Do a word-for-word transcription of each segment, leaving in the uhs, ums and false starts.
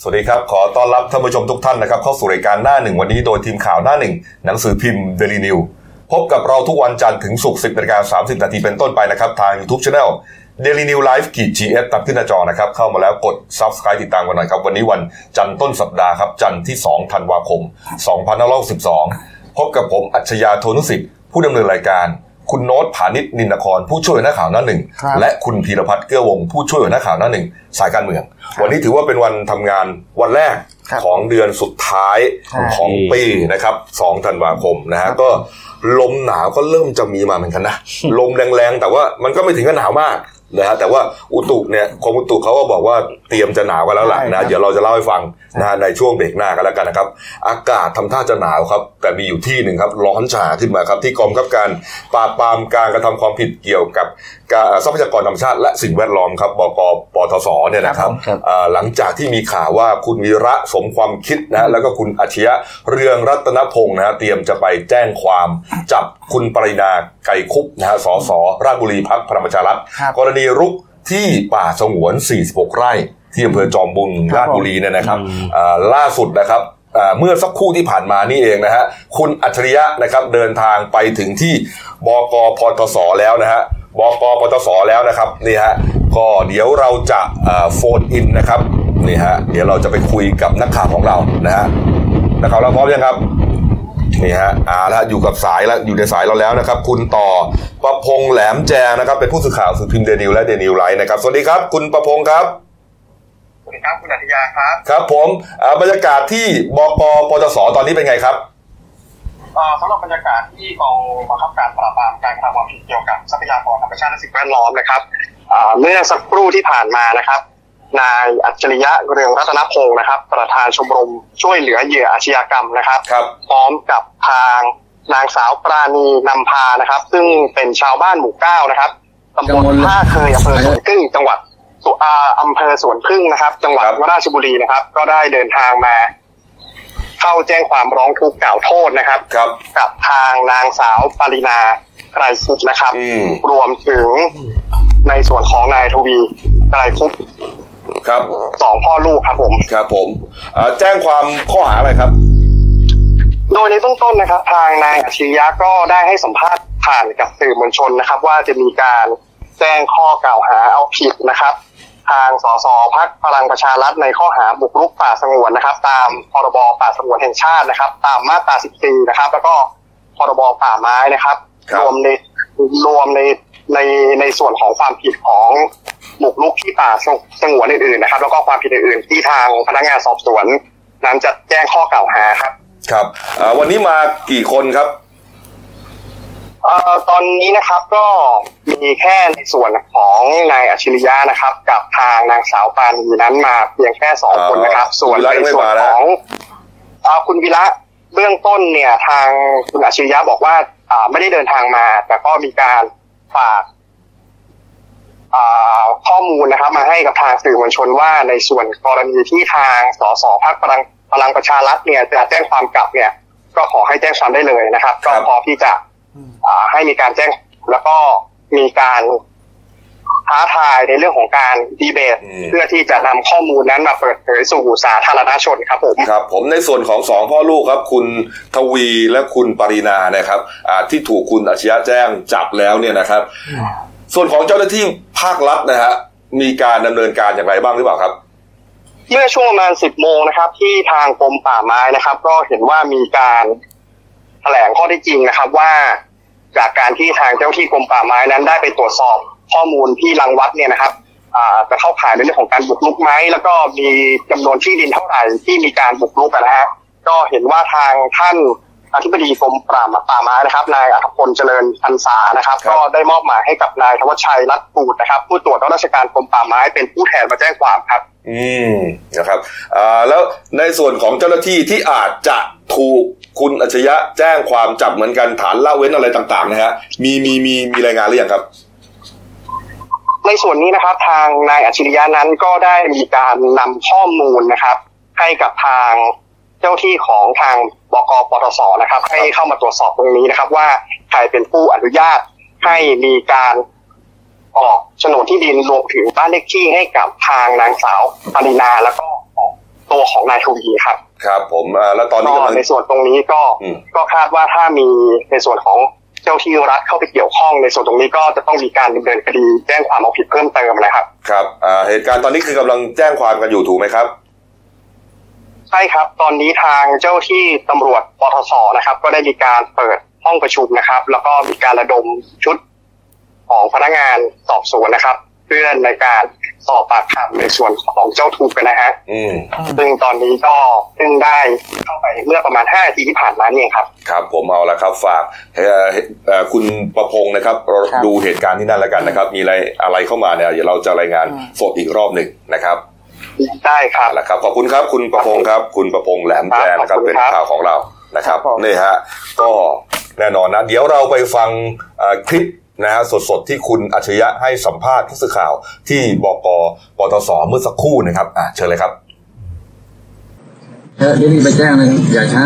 สวัสดีครับขอต้อนรับท่านผู้ชมทุกท่านนะครับเข้าสู่รายการหน้าหนึ่งวันนี้โดยทีมข่าวหน้าหนึ่งหนังสือพิมพ์เดลีนิวพบกับเราทุกวันจันทร์ถึงศุกร์ สิบนาฬิกาสามสิบนาทีเป็นต้นไปนะครับทาง YouTube Channel Daily New Life กีด จี เอฟ ตัดขึ้นหน้าจอนะครับเข้ามาแล้วกด Subscribe ติดตามกันหน่อยครับวันนี้วันจันทร์ต้นสัปดาห์ครับจันทร์ที่สองธันวาคมสองพันห้าร้อยหกสิบสองพบกับผมอัจฉริยะโทนุสิทธิ์ผู้ดำเนินรายการคุณโน้ตผานิชนินนครผู้ช่วยหัวหน้าข่าวหน้าหนึ่งและคุณพีรพัฒน์เกื้อวงผู้ช่วยหัวหน้าข่าวหน้าหนึ่งสายการเมืองวันนี้ถือว่าเป็นวันทำงานวันแรกของเดือนสุดท้ายของปีนะครับสองธันวาคมนะฮะก็ลมหนาวก็เริ่มจะมีมาเหมือนกันนะลมแรงๆแต่ว่ามันก็ไม่ถึงกับหนาวมากนะฮะแต่ว่าอุตุเนี่ยของอุตุเขาก็บอกว่าเตรียมจะหนาวกันแล้วล่ะนะเดี๋ยวเราจะเล่าให้ฟังนะในช่วงเบรกหน้ากันแล้วกันนะครับอากาศทำท่าจะหนาวครับแต่มีอยู่ที่หนึ่งครับร้อนฉ่าขึ้นมาครับที่กองบังคับการปราบปรามการกระทำความผิดเกี่ยวกับทรัพยากรธรรมชาติและสิ่งแวดล้อมครับบก.ปทส.เนี่ยนะครับหลังจากที่มีข่าวว่าคุณวีระสมความคิดนะแล้วก็คุณอาชญะเรืองรัตนพงษ์นะเตรียมจะไปแจ้งความจับคุณปรินาไกรคุปนะฮะสส.ราชบุรีพรรคพลังประชารัฐกรณีรุกที่ป่าสงวนสี่สิบหกไร่ที่อำเภอจอมบึงราชบุรีเนี่ยนะครับล่าสุดนะครับเมื่อสักครู่ที่ผ่านมานี่เองนะฮะคุณอัจฉริยะนะครับเดินทางไปถึงที่บก.ปทส.แล้วนะฮะบก.ปทส.แล้วนะครับนี่ฮะก็เดี๋ยวเราจะโฟนอินนะครับนี่ฮะเดี๋ยวเราจะไปคุยกับนักข่าวของเรานะฮะนักข่าวเราพร้อมยังครับนี่ฮะอ่าแล้วอยู่กับสายแล้วอยู่ในสายเราแล้วนะครับคุณต่อประพงษ์แหลมแจงนะครับเป็นผู้สื่อข่าวสื่อพิมพ์เดนิวและเดนิวไลท์นะครับสวัสดีครับคุณประพงษ์ครับสวัสดีครับคุณอัจฉริยะครับครับผมอ่าบรรยากาศที่บก.ปทส.ตอนนี้เป็นไงครับอ่าสำหรับบรรยากาศที่กองบังคับการปราบปรามการกระทำความผิดเกี่ยวกับทรัพยากรธรรมชาติและสิ่งแวดล้อมนะครับอ่าเมื่อสักครู่ที่ผ่านมานะครับนายอัจฉริยะเรืองรัตนพงษ์นะครับประธานชมรมช่วยเหลือเหยื่ออาชญากรรมนะครับพร้อมกับทางนางสาวปราณีนำพานะครับซึ่งเป็นชาวบ้านหมู่เก้านะครับตำบลท่าเคยอำเภอสวนพึ่งจังหวัดสุอาอำเภอสวนพึ่งนะครับจังหวัดราชบุรีนะครับก็ได้เดินทางมาเข้าแจ้งความร้องทุกข์กล่าวโทษนะครับกับทางนางสาวปรินาไกรคุปนะครับรวมถึงในส่วนของนายทวีไกรคุปครับสองพ่อลูกครับผมครับผมแจ้งความข้อหาอะไรครับโดยในเบื้องต้นนะครับทางนายอัจฉริยะก็ได้ให้สัมภาษณ์ผ่านกับสื่อมวลชนนะครับว่าจะมีการแจ้งข้อกล่าวหาเอาผิดนะครับทางสส.พรรคพลังประชารัฐในข้อหาบุกรุกป่าสงวนนะครับตามพรบ.ป่าสงวนแห่งชาตินะครับตามมาตราสิบสี่นะครับแล้วก็พรบ.ป่าไม้นะครับรวมในรวมในในในส่วนของความผิดของบุกรุกที่ป่าสงวนอื่นๆนะครับแล้วก็ความผิดอื่นๆที่ทางพนักงานสอบสวนนั้นจะแจ้งข้อกล่าวหาครับครับวันนี้มากี่คนครับเอ่อตอนนี้นะครับก็มีแค่ในส่วนของนายอัจฉริยะนะครับกับทางนางสาวปานีนั้นมาเพียงแค่สองคนนะครับส่วนในส่วนของเอ่อคุณวิระเบื้องต้นเนี่ยทางคุณอัจฉริยะบอกว่าอ่าไม่ได้เดินทางมาแต่ก็มีการฝากข้อมูลนะครับมาให้กับทางสื่อมวลชนว่าในส่วนกรณีที่ทางสส.พรรคพลังพลังประชารัฐเนี่ยจะแจ้งความกลับเนี่ยก็ขอให้แจ้งความได้เลยนะครับก็พอที่จะให้มีการแจ้งแล้วก็มีการท้าทายในเรื่องของการดีเบตเพื่อที่จะนำข้อมูลนั้นมาเปิดเผยสู่สาธารณชนครับผมครับผมในส่วนของสองพ่อลูกครับคุณทวีและคุณปรินานะครับที่ถูกคุณอัจฉริยะแจ้งจับแล้วเนี่ยนะครับส่วนของเจ้าหน้าที่ภาครัฐนะฮะมีการดำเนินการอย่างไรบ้างหรือเปล่าครับเมื่อช่วงประมาณสิบโมงนะครับที่ทางกรมป่าไม้นะครับก็เห็นว่ามีการแถลงข้อเท็จจริงนะครับว่าจากการที่ทางเจ้าที่กรมป่าไม้นั้นได้ไปตรวจสอบข้อมูลที่รังวัดเนี่ยนะครับจะเข้าข่ายในเรื่องของการบุกรุกไหมแล้วก็มีจำนวนที่ดินเท่าไหร่ที่มีการบุกรุกนะฮะก็เห็นว่าทางท่านอธิบดีกรมป่าไม้นะครับนายอัธพลเจริญพรรษานะครับก็ได้มอบหมายให้กับนายธวัชชัยรัตน์ปูดนะครับผู้ตรวจราชการกรมป่าไม้เป็นผู้แทนมาแจ้งความครับอืมนะครับอ่าแล้วในส่วนของเจ้าหน้าที่ที่อาจจะถูกคุณอัจฉริยะแจ้งความจับเหมือนกันฐานละเว้นอะไรต่างๆนะฮะมีมีมีมีรายงานหรือยังครับในส่วนนี้นะครับทางนายอัจฉริยะนั้นก็ได้มีการนำข้อมูลนะครับให้กับทางเจ้าที่ของทางบก.ปทส.นะครับให้เข้ามาตรวจสอบตรงนี้นะครับว่าใครเป็นผู้อนุญาตให้มีการออกโฉนดที่ดินรวมถึงบ้านเลขที่ให้กับทางนางสาวปรินาแล้วก็ ตัวของนายทุนทีครับครับผมแล้วตอนนี้ในส่วนตรงนี้ก็ก็คาดว่าถ้ามีในส่วนของเจ้าที่รัฐเข้าไปเกี่ยวข้องในส่วนตรงนี้ก็จะต้องมีการดำเนินคดีแจ้งความเอาผิดเพิ่มเติมนะครับครับเหตุการณ์ตอนนี้คือกำลังแจ้งความกันอยู่ถูกไหมครับใช่ครับตอนนี้ทางเจ้าที่ตำรวจปทส.นะครับก็ได้มีการเปิดห้องประชุมนะครับแล้วก็มีการระดมชุดของพนักงานสอบสวนนะครับเพื่อในการสอบปากคำในส่วนของเจ้าทุกข์กันนะฮะซึ่งตอนนี้ก็ซึ่งได้เข้าไปเมื่อประมาณห้านาทีที่ผ่านมาเนี่ยครับครับผมเอาละครับฝากคุณประพงศ์นะครับดูเหตุการณ์ที่นั่นแล้วกันนะครับมีอะไรอะไรเข้ามาเนี่ยเดี๋ยวเราจะรายงานสดอีกรอบหนึ่งนะครับได้ครับละครับขอบคุณครับคุณประพงศ์ครับคุณประพงศ์แหลมแกลนะครับเป็นข่าวของเรานะครับนี่ฮะก็แน่นอนนะเดี๋ยวเราไปฟังคลิปนะฮะสดๆที่คุณอัจฉริยะให้สัมภาษณ์ผู้สื่อข่าวที่บก.ปตส.เมื่อสักครู่นะครับอ่ะเชิญเลยครับเดี๋ยวรีบไปแจ้งเลยอย่าช้า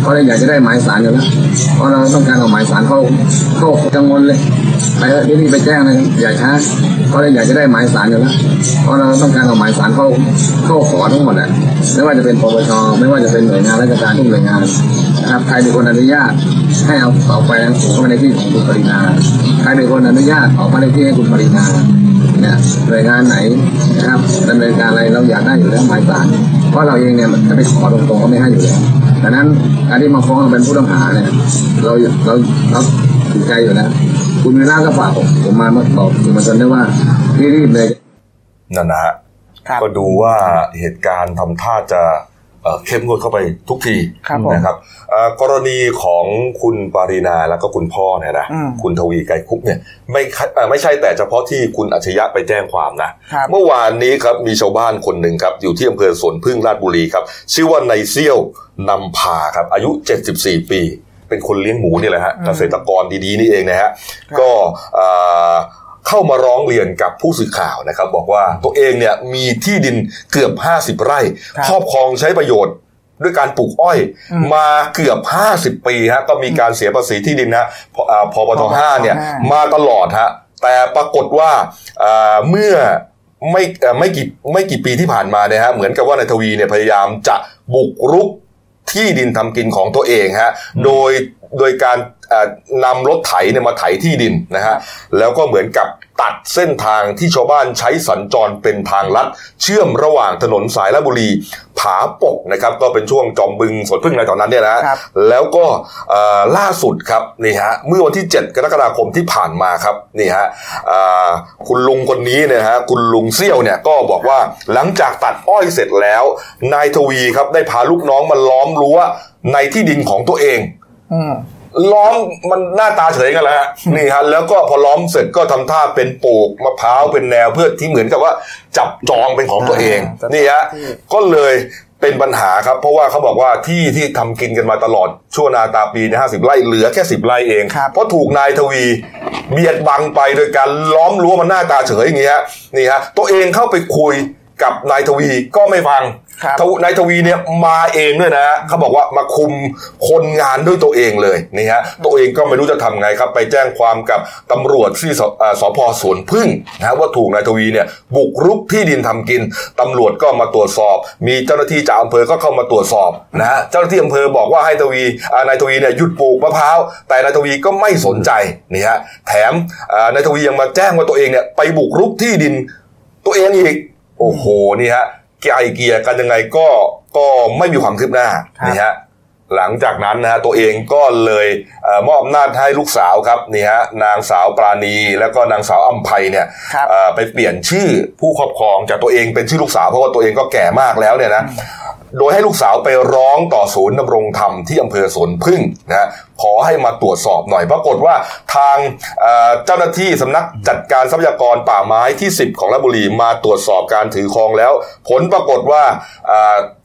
เพราะเราอยากจะได้หมายศาลอยู่แล้วเพราะเราต้องการเอาหมายศาลเข้าเข้ากังวลเลยไปเดี๋ยวรีบไปแจ้งเลยอย่าช้าเพราะเราอยากจะได้หมายศาลอยู่แล้วเพราะเราต้องการเอาหมายศาลเข้าเข้าขอทั้งหมดแหละไม่ว่าจะเป็นปปช.ไม่ว่าจะเป็นหน่วยงานราชการทุกหน่วยงานนะครับใครเป็นคนอนุญาตให้เอาเอาไปเข้ามาในที่ของคุณปรินาใครเป็นคนอนุญาตออกมาในที่ให้คุณปรินาเนี่ยหน่วยงานไหนนะครับดำเนินการอะไรเราอยากได้อยู่แล้วหมายศาลเพราะเราเองเนี่ยมันจะไปขอตรงๆก็ไม่ให้อยู่แล้วดังนั้นการที่มาฟ้องเป็นผู้ต้องหาเนี่ยเราเราเราติดใจอยู่นะคุณมีหน้าก็ฝากผมผมมาบอกสื่อมวลชนได้ว่ารีบๆเลยนั่นนะฮะก็ดูว่าเหตุการณ์ทำท่าจะเข้มงวดเข้าไปทุกทีนะครับกรณีของคุณปารีนาแล้วก็คุณพ่อเนี่ยนะคุณทวีไกรคุปเนี่ยไม่ไม่ใช่แต่เฉพาะที่คุณอัจฉริยะไปแจ้งความนะเมื่อวานนี้ครับมีชาวบ้านคนหนึ่งครับอยู่ที่อำเภอสวนพึ่งราชบุรีครับชื่อว่านายเซี่ยวนำพาครับอายุเจ็ดสิบสี่ปีเป็นคนเลี้ยงหมูนี่แหละฮะเกษตรกรดีๆนี่เองนะฮะก็เข้ามาร้องเรียนกับผู้สื่อข่าวนะครับบอกว่าตัวเองเนี่ยมีที่ดินเกือบห้าสิบไร่ครอบครองใช้ประโยชน์ด้วยการปลูกอ้อยมาเกือบห้าสิบปีฮะก็มีการเสียภาษีที่ดินนะพปท.ห้าเนี่ยมาตลอดฮะแต่ปรากฏว่าเมื่อไม่ไม่กี่ไม่กี่ปีที่ผ่านมาเนี่ยฮะเหมือนกับว่านายทวีเนี่ยพยายามจะบุกรุกที่ดินทำกินของตัวเองฮะโดยโดยการนำรถไถเนี่ยมาไถที่ดินนะฮะแล้วก็เหมือนกับตัดเส้นทางที่ชาวบ้านใช้สัญจรเป็นทางลัดเชื่อมระหว่างถนนสายราชบุรีผาปกนะครับก็เป็นช่วงจอมบึงสวนพึ่งในตอนนั้นเนี่ยนะแล้วก็ล่าสุดครับนี่ฮะเมื่อวันที่เจ็ดกรกฎาคมที่ผ่านมาครับนี่ฮะคุณลุงคนนี้เนี่ยฮะคุณลุงเซี่ยวเนี่ยก็บอกว่าหลังจากตัดอ้อยเสร็จแล้วนายทวีครับได้พาลูกน้องมาล้อมรั้วในที่ดินของตัวเองล้อมมันหน้าตาเฉยกันแล้วฮะนี่ฮะแล้วก็พอล้อมเสร็จก็ทำท่าเป็นปลูกมะพร้าวเป็นแนวเพื่อที่เหมือนกับว่าจับจองเป็นของตัวเองนี่ฮะก็เลยเป็นปัญหาครับเพราะว่าเขาบอกว่าที่ที่ทำกินกันมาตลอดชั่วนาตาปีในห้าสิบไร่เหลือแค่สิบไร่เองเพราะถูกนายทวีเบียดบังไปโดยการล้อมรั้วมันหน้าตาเฉยอย่างนี้ฮะนี่ฮะตัวเองเข้าไปคุยกับนายทวีก็ไม่ฟังนายทวีเนี่ยมาเองด้วยนะฮะเขาบอกว่ามาคุมคนงานด้วยตัวเองเลยนี่ฮะตัวเองก็ไม่รู้จะทำไงครับไปแจ้งความกับตำรวจที่สพสวนพึ่งนะว่าถูกนายทวีเนี่ยบุกรุกที่ดินทำกินตำรวจก็มาตรวจสอบมีเจ้าหน้าที่จากอำเภอก็เข้ามาตรวจสอบนะฮะเจ้าหน้าที่อำเภอบอกว่าให้ทวีนายทวีเนี่ยหยุดปลูกมะพร้าวแต่นายทวีก็ไม่สนใจนี่ฮะแถมนายทวียังมาแจ้งว่าตัวเองเนี่ยไปบุกรุกที่ดินตัวเองอีกโอ้โหนี่ฮะไกลเกลี่ยกันยังไงก็ก็ไม่มีความคืบหน้านี่ฮะหลังจากนั้นนะฮะตัวเองก็เลยเอ่อมอบอำนาจให้ลูกสาวครับนี่ฮะนางสาวปราณีแล้วก็นางสาวอัมไพเนี่ยเอ่อไปเปลี่ยนชื่อผู้ครอบครองจากตัวเองเป็นชื่อลูกสาวเพราะว่าตัวเองก็แก่มากแล้วเนี่ยนะโดยให้ลูกสาวไปร้องต่อศูนย์ดำรงธรรมที่อำเภอสวนพึ่งนะขอให้มาตรวจสอบหน่อยปรากฏว่าทางเจ้าหน้าที่สำนักจัดการทรัพยากรป่าไม้ที่สิบของราชบุรีมาตรวจสอบการถือครองแล้วผลปรากฏว่า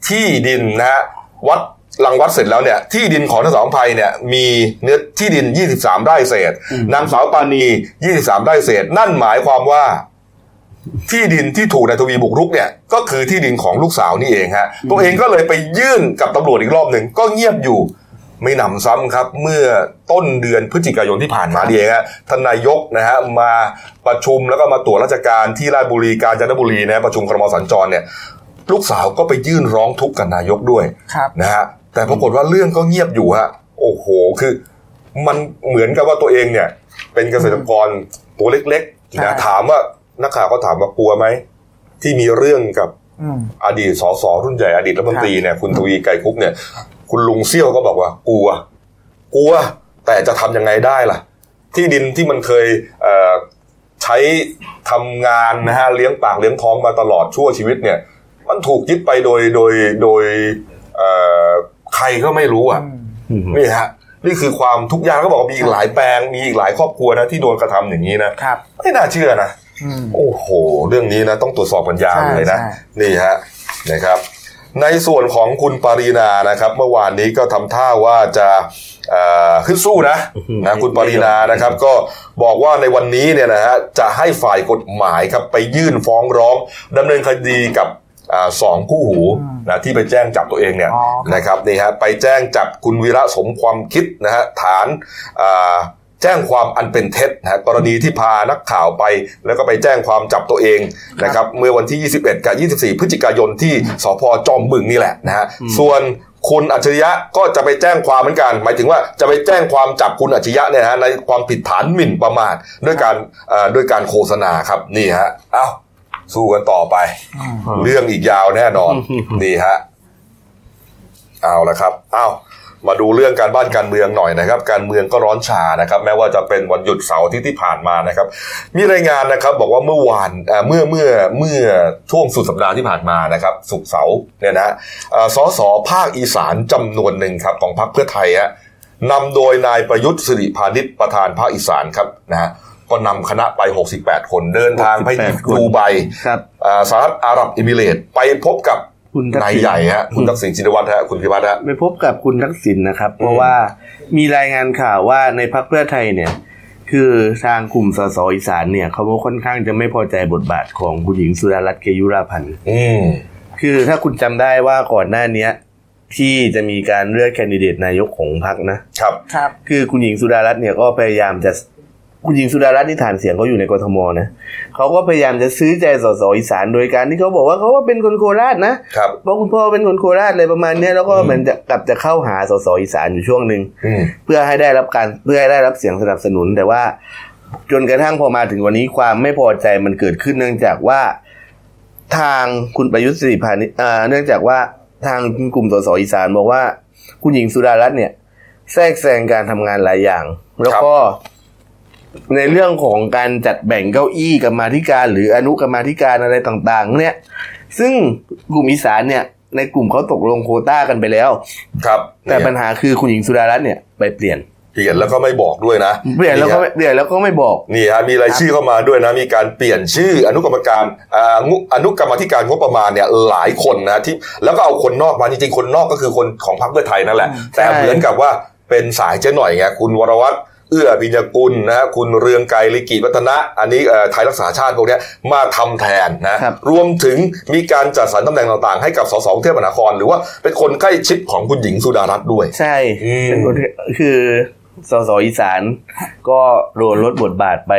ที่ดินนะฮะวัดหลังวัดเสร็จแล้วเนี่ยที่ดินของนางสาวภัยเนี่ยมีเนื้อที่ดินยี่สิบสามไร่เศษนางสาวปานียี่สิบสามไร่เศษนั่นหมายความว่าที่ดินที่ถูกนายทวีบุกรุกเนี่ยก็คือที่ดินของลูกสาวนี่เองฮะตัวเองก็เลยไปยื่นกับตำรวจอีกรอบหนึ่งก็เงียบอยู่ไม่หนำซ้ำครับเมื่อต้นเดือนพฤศจิกายนที่ผ่านมาเองฮะท่านนายกนะฮะมาประชุมแล้วก็มาตรวจราชการที่ราชบุรีกาญจนบุรีนะประชุมครม.สัญจรเนี่ย ลูกสาวก็ไปยื่นร้องทุกข์กับนายกด้วยนะฮะแต่ปรากฏว่าเรื่องก็เงียบอยู่ฮะโอ้โหคือมันเหมือนกับว่าตัวเองเนี่ยเป็นเกษตรกรตัวเล็กๆนะถามว่านักข่าวก็ถามว่ากลัวไหมที่มีเรื่องกับอดีตสสรุ่นใหญ่อดีตรัฐมนตรีเนี่ยคุณทวีไกรคุปต์เนี่ยคุณลุงเซี่ยวก็บอกว่ากลัวกลัวแต่จะทำยังไงได้ล่ะที่ดินที่มันเคยใช้ทำงานนะฮะเลี้ยงปากเลี้ยงท้องมาตลอดชั่วชีวิตเนี่ยมันถูกยึดไปโดยโดยโดยใครก็ไม่รู้อ่ะนี่ฮะนี่คือความทุกข์ยากก็บอกมีอีกหลายแปลงมีอีกหลายครอบครัวนะที่โดนกระทำอย่างนี้นะไม่น่าเชื่อนะโอ้โหเรื่องนี้นะต้องตรวจสอบกันยาวเลยนะนี่ฮะนะครับในส่วนของคุณปรีนานะครับเมื่อวานนี้ก็ทำท่าว่าจะขึ้นสู้นะนะคุณปรีนานะครับก็บอกว่าในวันนี้เนี่ยนะฮะจะให้ฝ่ายกฎหมายครับไปยื่นฟ้องร้องดำเนินคดีกับสองคู่หูนะที่ไปแจ้งจับตัวเองเนี่ยนะครับนี่ฮะไปแจ้งจับคุณวีระสมความคิดนะฮะฐานแจ้งความอันเป็นเท็จนะกรณีที่พานักข่าวไปแล้วก็ไปแจ้งความจับตัวเองนะครับเมื่อวันที่ยี่สิบเอ็ดกับยี่สิบสี่พฤศจิกายนที่สภ.จอมบึงนี่แหละนะฮะส่วนคุณอัจฉริยะก็จะไปแจ้งความเหมือนกันหมายถึงว่าจะไปแจ้งความจับคุณอัจฉริยะเนี่ยฮะในความผิดฐานหมิ่นประมาทด้วยการเอ่อด้วยการโฆษณาครับนี่ฮะเอ้าสู้กันต่อไปเรื่องอีกยาวแน่นอนนี่ฮะเอาละครับเอ้ามาดูเรื่องการบ้านการเมืองหน่อยนะครับการเมืองก็ร้อนชานะครับแม้ว่าจะเป็นวันหยุดเสาร์อาทิตย์ที่ผ่านมานะครับมีรายงานนะครับบอกว่าเมื่อวานเมื่อเมื่อเมื่อช่วงสุดสัปดาห์ที่ผ่านมานะครับศุกร์เสาร์เนี่ยนะสสภาคอีสานจำนวนหนึ่งครับของพรรคเพื่อไทยฮะนำโดยนายประยุทธ์สิริพานิชประธานภาคอีสานครับนะฮะก็นำคณะไปหกสิบแปดคนเดินทางไปดูไบสหรัฐอาหรับเอมิเรตส์ไปพบกับนายใหญ่ฮะคุณทักษิณชินวัตรฮะคุณพิพัฒน์ฮะไปพบกับคุณทักษิณนะครับเพราะว่ามีรายงานข่าวว่าในพรรคเพื่อไทยเนี่ยคือทางกลุ่มสสอีสานเนี่ยเขาค่อนข้างจะไม่พอใจบทบาทของคุณหญิงสุดารัตน์เกยุราพันธ์คือถ้าคุณจำได้ว่าก่อนหน้านี้ที่จะมีการเลือกแคนดิเดตนายกของพรรคนะครับคือคุณหญิงสุดารัตน์เนี่ยก็พยายามจะคุณหญิงสุดารัตน์นี่ฐานเสียงเขาอยู่ในกทมนะเขาก็พยายามจะซื้อใจสสอีสานโดยการที่เขาบอกว่าเขาว่าเป็นคนโคราชนะเพราะคุณพ่อเป็นคนโคราชอะไรประมาณนี้แล้วก็เหมือนจะกลับจะเข้าหาสสอีสานอยู่ช่วงนึงเพื่อให้ได้รับการเพื่อให้ได้รับเสียงสนับสนุนแต่ว่าจนกระทั่งพอมาถึงวันนี้ความไม่พอใจมันเกิดขึ้นเนื่องจากว่าทางคุณประยุทธ์สิริพานิชเอ่อเนื่องจากว่าทางกลุ่มสสอีสานบอกว่าคุณหญิงสุดารัตน์เนี่ยแทรกแซงการทำงานหลายอย่างแล้วก็ในเรื่องของการจัดแบ่งเก้าอี้กรรมาธิการหรืออนุกรรมาธิการอะไรต่างๆเนี่ยซึ่งกลุ่มอีสานเนี่ยในกลุ่มเขาตกลงโควต้ากันไปแล้วครับแต่ปัญหาคือคุณหญิงสุดารัตน์เนี่ยไปเปลี่ยนเปลี่ยนแล้วก็ไม่บอกด้วยนะเปลี่ยนแล้วก็เปลี่ยนแล้วก็ไม่บอกนี่ฮะมีรายชื่อเข้ามาด้วยนะมีการเปลี่ยนชื่ออนุกรรมการอ่าอนุกรรมาธิการงบประมาณเนี่ยหลายคนนะที่แล้วก็เอาคนนอกมาจริงๆคนนอกก็คือคนของพรรคเพื่อไทยนั่นแหละแต่เหมือนกับว่าเป็นสายเจ๊หน่อยไงคุณวรวัฒน์เอื้อพิญญกุลนะคุณเรืองไกรลิกิวัฒนะอันนี้ไทยรักษาชาติพวกนี้มาทำแทนนะ ร, รวมถึงมีการจัดสรรตำแหน่งต่างๆให้กับสสกรุงเทพมหานครหรือว่าเป็นคนใกล้ชิดของคุณหญิงสุดารัตน์ด้วยใช่เป็นคนคือสสอีสานก็โดนลดบทบาทไป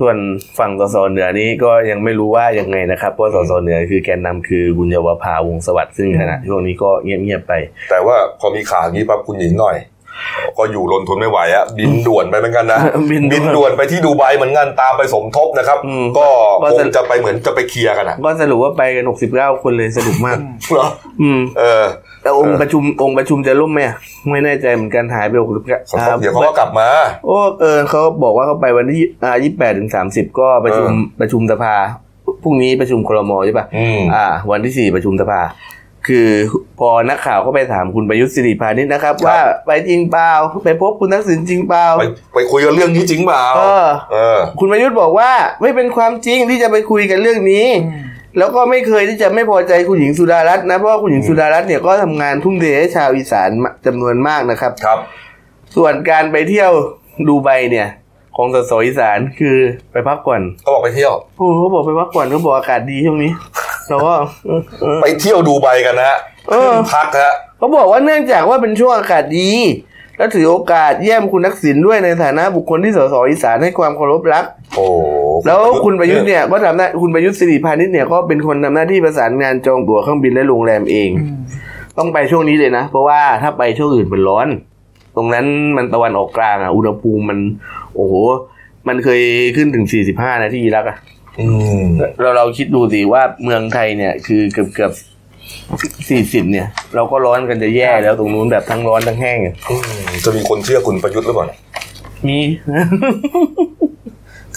ส่วนฝั่งสสเหนือนี้ก็ยังไม่รู้ว่ายังไงนะครับเพราะสสเหนือคือแกนนำคือบุญยวภาวงศ์สวัสดิ์ซึ่งขณะช่วงนี้ก็เงียบๆไปแต่ว่าพอมีข่าวนี้ปั๊บคุณหญิงหน่อยก็อยู่ลนทนไม่ไหวอะบินด่วนไปเหมือนกันนะ บินด่วนไปที่ดูไบเหมือนกันตามไปสมทบนะครับก็คงจะไปเหมือนจะไปเคลียร์กันอะก็สรุปว่าไปกันหกสิบเก้าคนเลยสนุกมากเหรออืมเออแต่องค์ประชุมองค์ประชุมจะล่มไหมไม่แน่ใจเหมือนกันหายไปหกสิบเดี๋ยวเขาก็กลับมาโอ้เออเขาบอกว่าเขาไปวันที่อ่ายี่สิบแปดถึงสามสิบก็ประชุมประชุมสภาพรุ่งนี้ประชุมครม.ใช่ป่ะอ่าวันที่สี่ประชุมสภาคือพอนักข่าวก็ไปถามคุณประยุทธ์สิริพานิชนะครับว่าไปจริงเปล่าไปพบคุณทักษิณจริงเปล่าไปไปคุยกันเรื่องนี้จริงเปล่าเออเออคุณประยุทธ์บอกว่าไม่เป็นความจริงที่จะไปคุยกันเรื่องนี้แล้วก็ไม่เคยที่จะไม่พอใจคุณหญิงสุดารัตน์นะเพราะว่าคุณหญิงสุดารัตน์เนี่ยก็ทำงานทุ่มเทให้ชาวอีสานจำนวนมากนะครับครับส่วนการไปเที่ยวดูไบเนี่ยของสสอีสานคือไปพักผ่อนเขาบอกไปเที่ยวโอ้เขาบอกไปพักผ่อนเขาบอกอากาศดีช่วงนี้แล้วก็ไปเที่ยวดูไบกันนะฮะพักฮะเขาบอกว่าเนื่องจากว่าเป็นช่วงอากาศดี และถือโอกาสเยี่ยมคุณทักษิณด้วยในฐานะบุคคลที่สสอีสานให้ความเคารพรักโอ้แล้วคุณประยุทธ์เนี่ยว่าทำหน้าคุณประยุทธ์สิริพานิชเนี่ยก็เป็นคนทำหน้าที่ประสานงานจองตั๋วเครื่องบินและโรงแรมเองต้องไปช่วงนี้เลยนะเพราะว่าถ้าไปช่วงอื่นมันร้อนตรงนั้นมันตะวันออกกลางอ่ะอุณหภูมิมันโอ้โหมันเคยขึ้นถึงสี่สิบห้านะที่อิรักอ่ะเราเราคิดดูสิว่าเมืองไทยเนี่ยคือเกือบเกือบสี่สิบเนี่ยเราก็ร้อนกันจะแย่แล้วตรงนู้นแบบทั้งร้อนทั้งแห้งจะมีคนเชื่อคุณประยุทธ์หรือเปล่ามี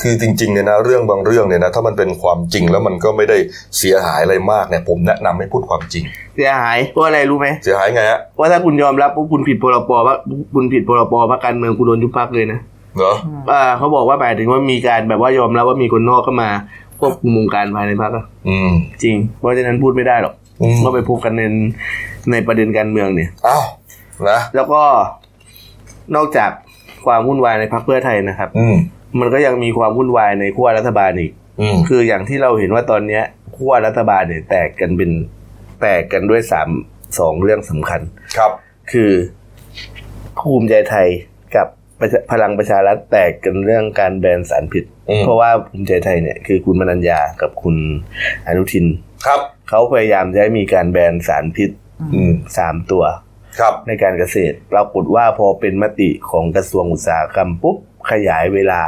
คือจริงๆเนี่ยนะเรื่องบางเรื่องเนี่ยนะถ้ามันเป็นความจริงแล้วมันก็ไม่ได้เสียหายอะไรมากเนี่ยผมแนะนำให้พูดความจริงเสียหายเพราะอะไรรู้ไหมเสียหายไงฮะว่าถ้าคุณยอมรับว่าคุณผิดพรบว่าคุณผิดพรบพรรคการเมืองคุณโดนยุบพรรคเลยนะเหรออ่าเขาบอกว่าหมายถึงว่ามีการแบบว่ายอมรับว่ามีคนนอกเข้ามาควบคุมวงการภายในพรรคอืมจริงเพราะฉะนั้นพูดไม่ได้หรอกก็ไปพูดกันในในประเด็นการเมืองเนี่ยอ้าวนะแล้วก็นอกจากความวุ่นวายในพรรคเพื่อไทยนะครับมันก็ยังมีความวุ่นวายในขั้วรัฐบาลอีกคืออย่างที่เราเห็นว่าตอนนี้ขั้วรัฐบาลเนี่ยแตกกันเป็นแตกกันด้วยสาม สองเรื่องสำคัญครับคือภูมิใจไทยกับพลังประชารัฐแตกกันเรื่องการแบนสารพิษเพราะว่าภูมิใจไทยเนี่ยคือคุณมนัญญากับคุณอนุทินครับเขาพยายามจะให้มีการแบนสารพิษสามตัวในการเกษตรปรากฏว่าพอเป็นมติของกระทรวงอุตสาหกรรมปุ๊บขยายเวลา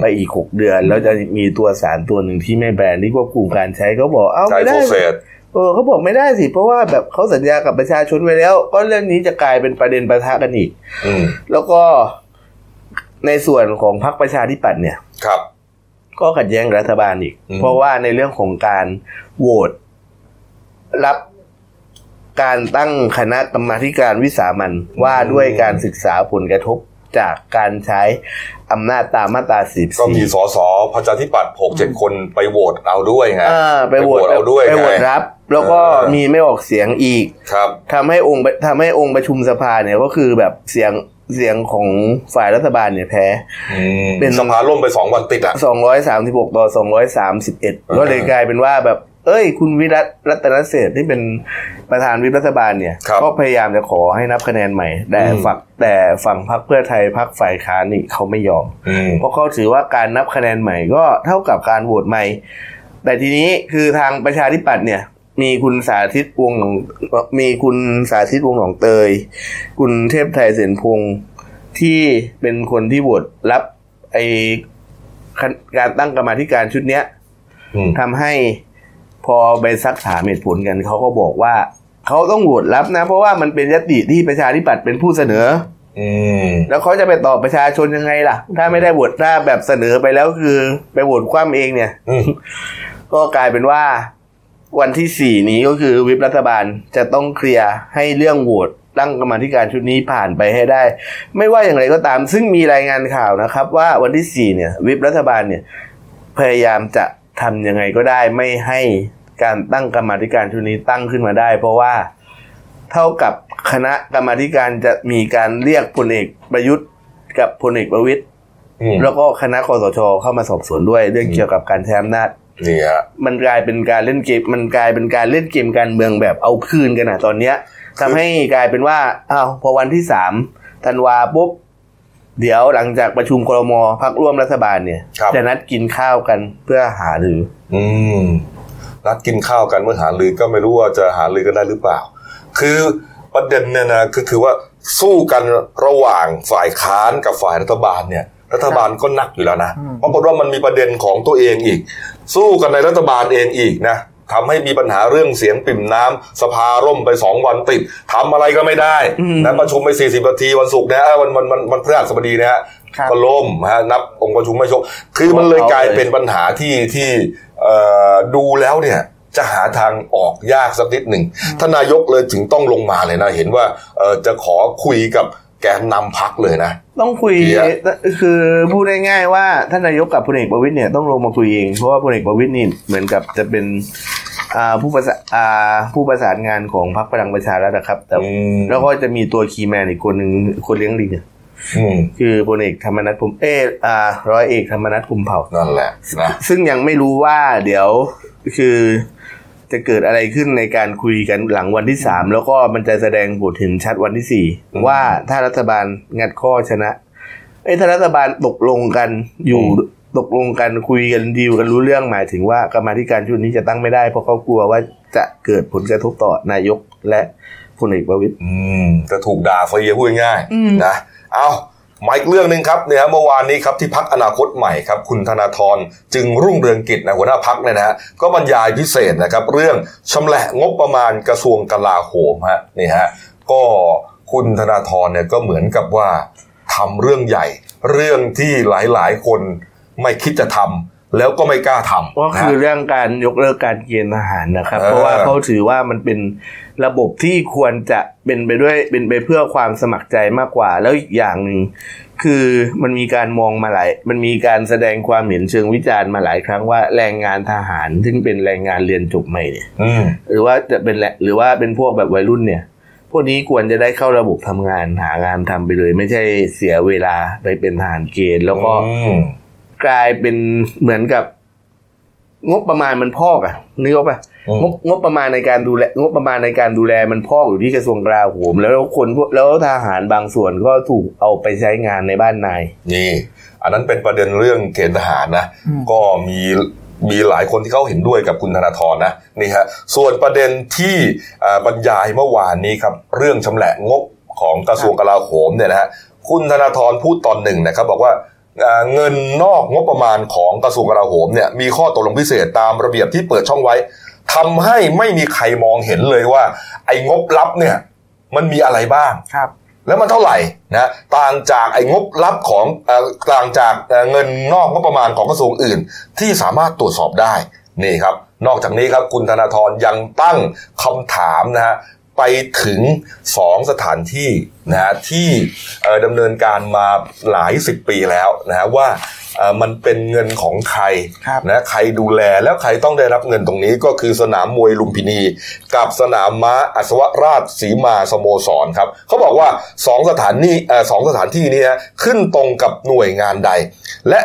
ไปอีกหกเดือนแล้วจะมีตัวสารตัวหนึ่งที่ไม่แบนที่ควบคุมการใช้เขาบอกเอ้าไม่ได้เออเขาบอกไม่ได้สิเพราะว่าแบบเขาสัญญากับประชาชนไว้แล้วก็เรื่องนี้จะกลายเป็นประเด็นปะทะกันอีกแล้วก็ในส่วนของพรรคประชาธิปัตย์เนี่ยก็ขัดแย้งรัฐบาลอีกเพราะว่าในเรื่องของการโหวตรับการตั้งคณะกรรมาธิการวิสามัญว่าด้วยการศึกษาผลกระทบจากการใช้อำนาจตามมาตราสิบสี่ก็มีสสประชาธิปัตย์ หกถึงเจ็ด คนไปโหวตเอาด้วยฮะไปโหวตเอาด้วยไปโหวตรับแล้วก็มีไม่ออกเสียงอีกครับทำให้องค์ทำให้องค์ประชุมสภาเนี่ยก็คือแบบเสียงเสียงของฝ่ายรัฐบาลเนี่ยแพ้เป็นสภาล่มไปสองวันติดอ่ะสองร้อยสามสิบหกต่อสองร้อยสามสิบเอ็ดก็เลยกลายเป็นว่าแบบเอ้ยคุณวิรัติรัตนเศรษฐ์ที่เป็นประธานวิปรัฐบาลเนี่ยก็พยายามจะขอให้นับคะแนนใหม่แต่ฝั่งแต่ฝั่งพรรคเพื่อไทยพรรคฝ่ายค้านนี่เขาไม่ยอมเพราะเขาถือว่าการนับคะแนนใหม่ก็เท่ากับการโหวตใหม่แต่ทีนี้คือทางประชาธิปัตย์เนี่ยมีคุณสาธิตวงศ์มีคุณสาธิตวงศ์หนองเตยคุณเทพไทยเสนพงศ์ที่เป็นคนที่โหวตรับไอการตั้งกรรมาธิการชุดเนี้ยทำให้พอไปซักถามเหตุผลกันเขาก็บอกว่าเขาต้องโหวตรับนะเพราะว่ามันเป็นญัตติที่ประชาธิปัตย์เป็นผู้เสนอแล้วเขาจะไปตอบประชาชนยังไงล่ะถ้าไม่ได้โหวตถ้าแบบเสนอไปแล้วคือไปโหวตคว่ำเองเนี่ยก็กลายเป็นว่าวันที่สี่นี้ก็คือวิปรัฐบาลจะต้องเคลียร์ให้เรื่องโหวตตั้งกรรมาธิการชุดนี้ผ่านไปให้ได้ไม่ว่าอย่างไรก็ตามซึ่งมีรายงานข่าวนะครับว่าวันที่สี่เนี่ยวิปรัฐบาลเนี่ยพยายามจะทำยังไงก็ได้ไม่ให้การตั้งกรรมาธิการชุดนี้ตั้งขึ้นมาได้เพราะว่าเท่ากับคณะกรรมาธิการจะมีการเรียกพลเอกประยุทธ์กับพลเอกประวิตรแล้วก็คณะคสช.เข้ามาสอบสวนด้วยเรื่องเกี่ยวกับการใช้อำนาจนี่ฮะมันกลายเป็นการเล่นเกมมันกลายเป็นการเล่นเกมการเมืองแบบเอาคืนกันนะตอนเนี้ยทำให้กลายเป็นว่าอ้าวพอวันที่สามธันวาปุ๊บเดี๋ยวหลังจากประชุมครม.พรรคร่วมรัฐบาลเนี่ยจะนัดกินข้าวกันเพื่อหารืออืมนัดกินข้าวกันเพื่อหารือก็ไม่รู้ว่าจะหารือกันได้หรือเปล่าคือประเด็นเนี่ยนะคือคือว่าสู้กันระหว่างฝ่ายค้านกับฝ่ายรัฐบาลเนี่ยรัฐบาลก็หนักอยู่แล้วนะปรากฏว่ามันมีประเด็นของตัวเองอีกสู้กันในรัฐบาลเองอีกนะทำให้มีปัญหาเรื่องเสียงปิ่มน้ำสภาร่มไปสองวันติดทำอะไรก็ไม่ได้นะประชุมไปสี่สิบนาทีวันศุกร์นะวันวันวันวันพฤหัสบดีนะฮะก็ล่มฮะนับองค์ประชุมไม่ชกคือมันเลยกลายเป็นปัญหาที่ที่ดูแล้วเนี่ยจะหาทางออกยากสักนิดหนึ่งท่านนายกเลยถึงต้องลงมาเลยนะเห็นว่าจะขอคุยกับแกนนำพรรคเลยนะต้องคุยคือพูดง่ายๆว่าท่านนายกกับพลเอกประวิตรเนี่ยต้องลงมาคุยเองเพราะว่าพลเอกประวิตรนี่เหมือนกับจะเป็นผู้ประสานผู้ประสานงานของพรรคพลังประชารัฐนะครับแต่แล้วก็จะมีตัวคีย์แมนอีกคนนึงคนเลี้ยงลิงคือพลเอกธรรมนัสพรหมเออร้อยเอกธรรมนัสพรหมเผ่านั่นแหละซึ่งยังไม่รู้ว่าเดี๋ยวคือ จะเกิดอะไรขึ้นในการคุยกันหลังวันที่สามแล้วก็มันจะแสดงผลถึงชัดวันที่สี่ว่าถ้ารัฐบาลงัดข้อชนะไอ้ถ้ารัฐบาลตกลงกันอยู่ตกลงกันคุยกันดีลกันรู้เรื่องหมายถึงว่ากรรมาธิการชุดนี้จะตั้งไม่ได้เพราะเขากลัวว่าจะเกิดผลกระทบต่อนายกและพลเอกประวิตรจะถูกด่าฟรีพูดง่ายๆนะเอามาอีกเรื่องนึงครับเนี่ยเมื่อวานนี้ครับที่พรรคอนาคตใหม่ครับคุณธนาธรจึงรุ่งเรืองกิจนะหัวหน้าพรรคเนี่ยนะฮะก็บรรยายพิเศษนะครับเรื่องชำแหละงบประมาณกระทรวงกลาโหมฮะนี่ฮะก็คุณธนาธรเนี่ยก็เหมือนกับว่าทำเรื่องใหญ่เรื่องที่หลายๆคนไม่คิดจะทำแล้วก็ไม่กล้าทำก็คือเรื่องการยกเลิกการเกณฑ์ทหารนะครับ เ, เพราะว่าเขาถือว่ามันเป็นระบบที่ควรจะเป็นไปด้วยเป็นไปเพื่อความสมัครใจมากกว่าแล้วอีกอย่างนึงคือมันมีการมองมาหลายมันมีการแสดงความเห็นเชิงวิจารณ์มาหลายครั้งว่าแรงงานทหารซึ่งเป็นแรงงานเรียนจบใหม่เนี่ยหรือว่าจะเป็นหรือว่าเป็นพวกแบบวัยรุ่นเนี่ยพวกนี้ควรจะได้เข้าระบบทำงานหางานทำไปเลยไม่ใช่เสียเวลาไปเป็นทหารเกณฑ์แล้วก็กลายเป็นเหมือนกับงบประมาณมันพอกอ่ะนึกออกป่ะงบงบประมาณในการดูแลงบประมาณในการดูแลมันพอกอยู่ที่กระทรวงกลาโหมแล้วคนพวกแล้วทหารบางส่วนก็ถูกเอาไปใช้งานในบ้านนายนี่อันนั้นเป็นประเด็นเรื่องเกณฑ์ทหารนะก็มีมีหลายคนที่เขาเห็นด้วยกับคุณธนาธรนะนี่ฮะส่วนประเด็นที่บรรยายเมื่อวานนี้ครับเรื่องชำแหละงบของกระทรวงกลาโหมเนี่ยนะฮะคุณธนาธรพูดตอนหนึ่งนะครับบอกว่าเงินนอกงบประมาณของกระทรวงกลาโหมเนี่ยมีข้อตกลงพิเศษตามระเบียบที่เปิดช่องไว้ทำให้ไม่มีใครมองเห็นเลยว่าไอ้งบลับเนี่ยมันมีอะไรบ้างแล้วมันเท่าไหร่นะต่างจากไอ้งบลับของต่างจากเงินนอกงบประมาณของกระทรวงอื่นที่สามารถตรวจสอบได้นี่ครับนอกจากนี้ครับคุณธนาธรยังตั้งคำถามนะฮะไปถึงสองสถานที่นะฮะที่ดำเนินการมาหลายสิบปีแล้วนะฮะว่ามันเป็นเงินของใครนะใครดูแลแล้วใครต้องได้รับเงินตรงนี้ก็คือสนามมวยลุมพินีกับสนามม้าอัศวราชสีมาสโมสรครับเขาบอกว่าสองสถานนี้สองสถานที่นี้นะขึ้นตรงกับหน่วยงานใดและ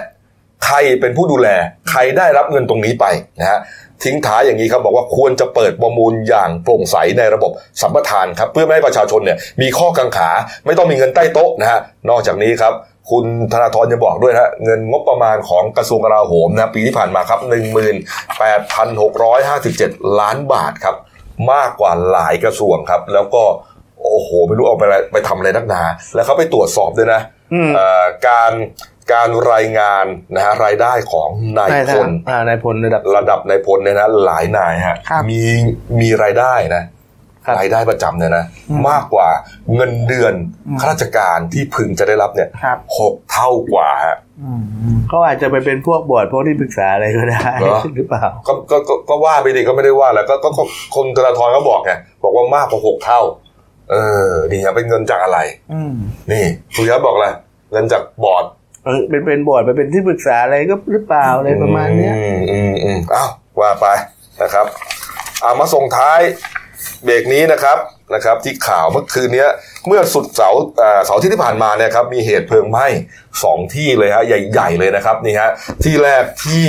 ใครเป็นผู้ดูแลใครได้รับเงินตรงนี้ไปนะฮะทิ้งท้ายอย่างนี้ครับบอกว่าควรจะเปิดประมูลอย่างโปร่งใสในระบบสัมปทานครับเพื่อไม่ให้ประชาชนเนี่ยมีข้อกังขาไม่ต้องมีเงินใต้โต๊ะนะฮะนอกจากนี้ครับคุณธนาธรยังบอกด้วยนะเงินงบประมาณของกระทรวงกลาโหมนะปีที่ผ่านมาครับ หนึ่งหมื่นแปดพันหกร้อยห้าสิบเจ็ด ล้านบาทครับมากกว่าหลายกระทรวงครับแล้วก็โอ้โหไม่รู้เอาไปไปทำอะไรนักหนาแล้วเขาไปตรวจสอบด้วยนะการการรายงานนะฮะรายได้ของนายพลนายพลระดับระดับนายพลเนี่ยนะหลายนายฮะมีมีรายได้นะรายได้ประจำเนี่ยนะมากกว่าเงินเดือนข้าราชการที่พึงจะได้รับเนี่ยหกเท่ากว่าฮะก็อาจจะไปเป็นพวกบอร์ดพวกที่ปรึกษาอะไรก็ได้หรือเปล่าก็ก็ก็ว่าไปดิก็ไม่ได้ว่าแล้วก็ก็คนธนาธรก็บอกไงบอกว่ามากกว่าหกเท่าเออนี่เป็นเงินจากอะไรนี่คุณยับบอกอะไรเงินจากบอร์ดเป็นเป็นบอร์ดไปเป็นที่ปรึกษาอะไรก็หรือเปล่าอะไรประมาณเนี้ยอืมอืมอ้าวว่าไปนะครับเอามาส่งท้ายเบรกนี้นะครับนะครับที่ข่าวเมื่อคืนนี้เมื่อสุดเสาร์เสาร์ที่ผ่านมาเนี่ยครับมีเหตุเพลิงไหม้สองที่เลยฮะใหญ่ๆเลยนะครับนี่ฮะที่แรกที่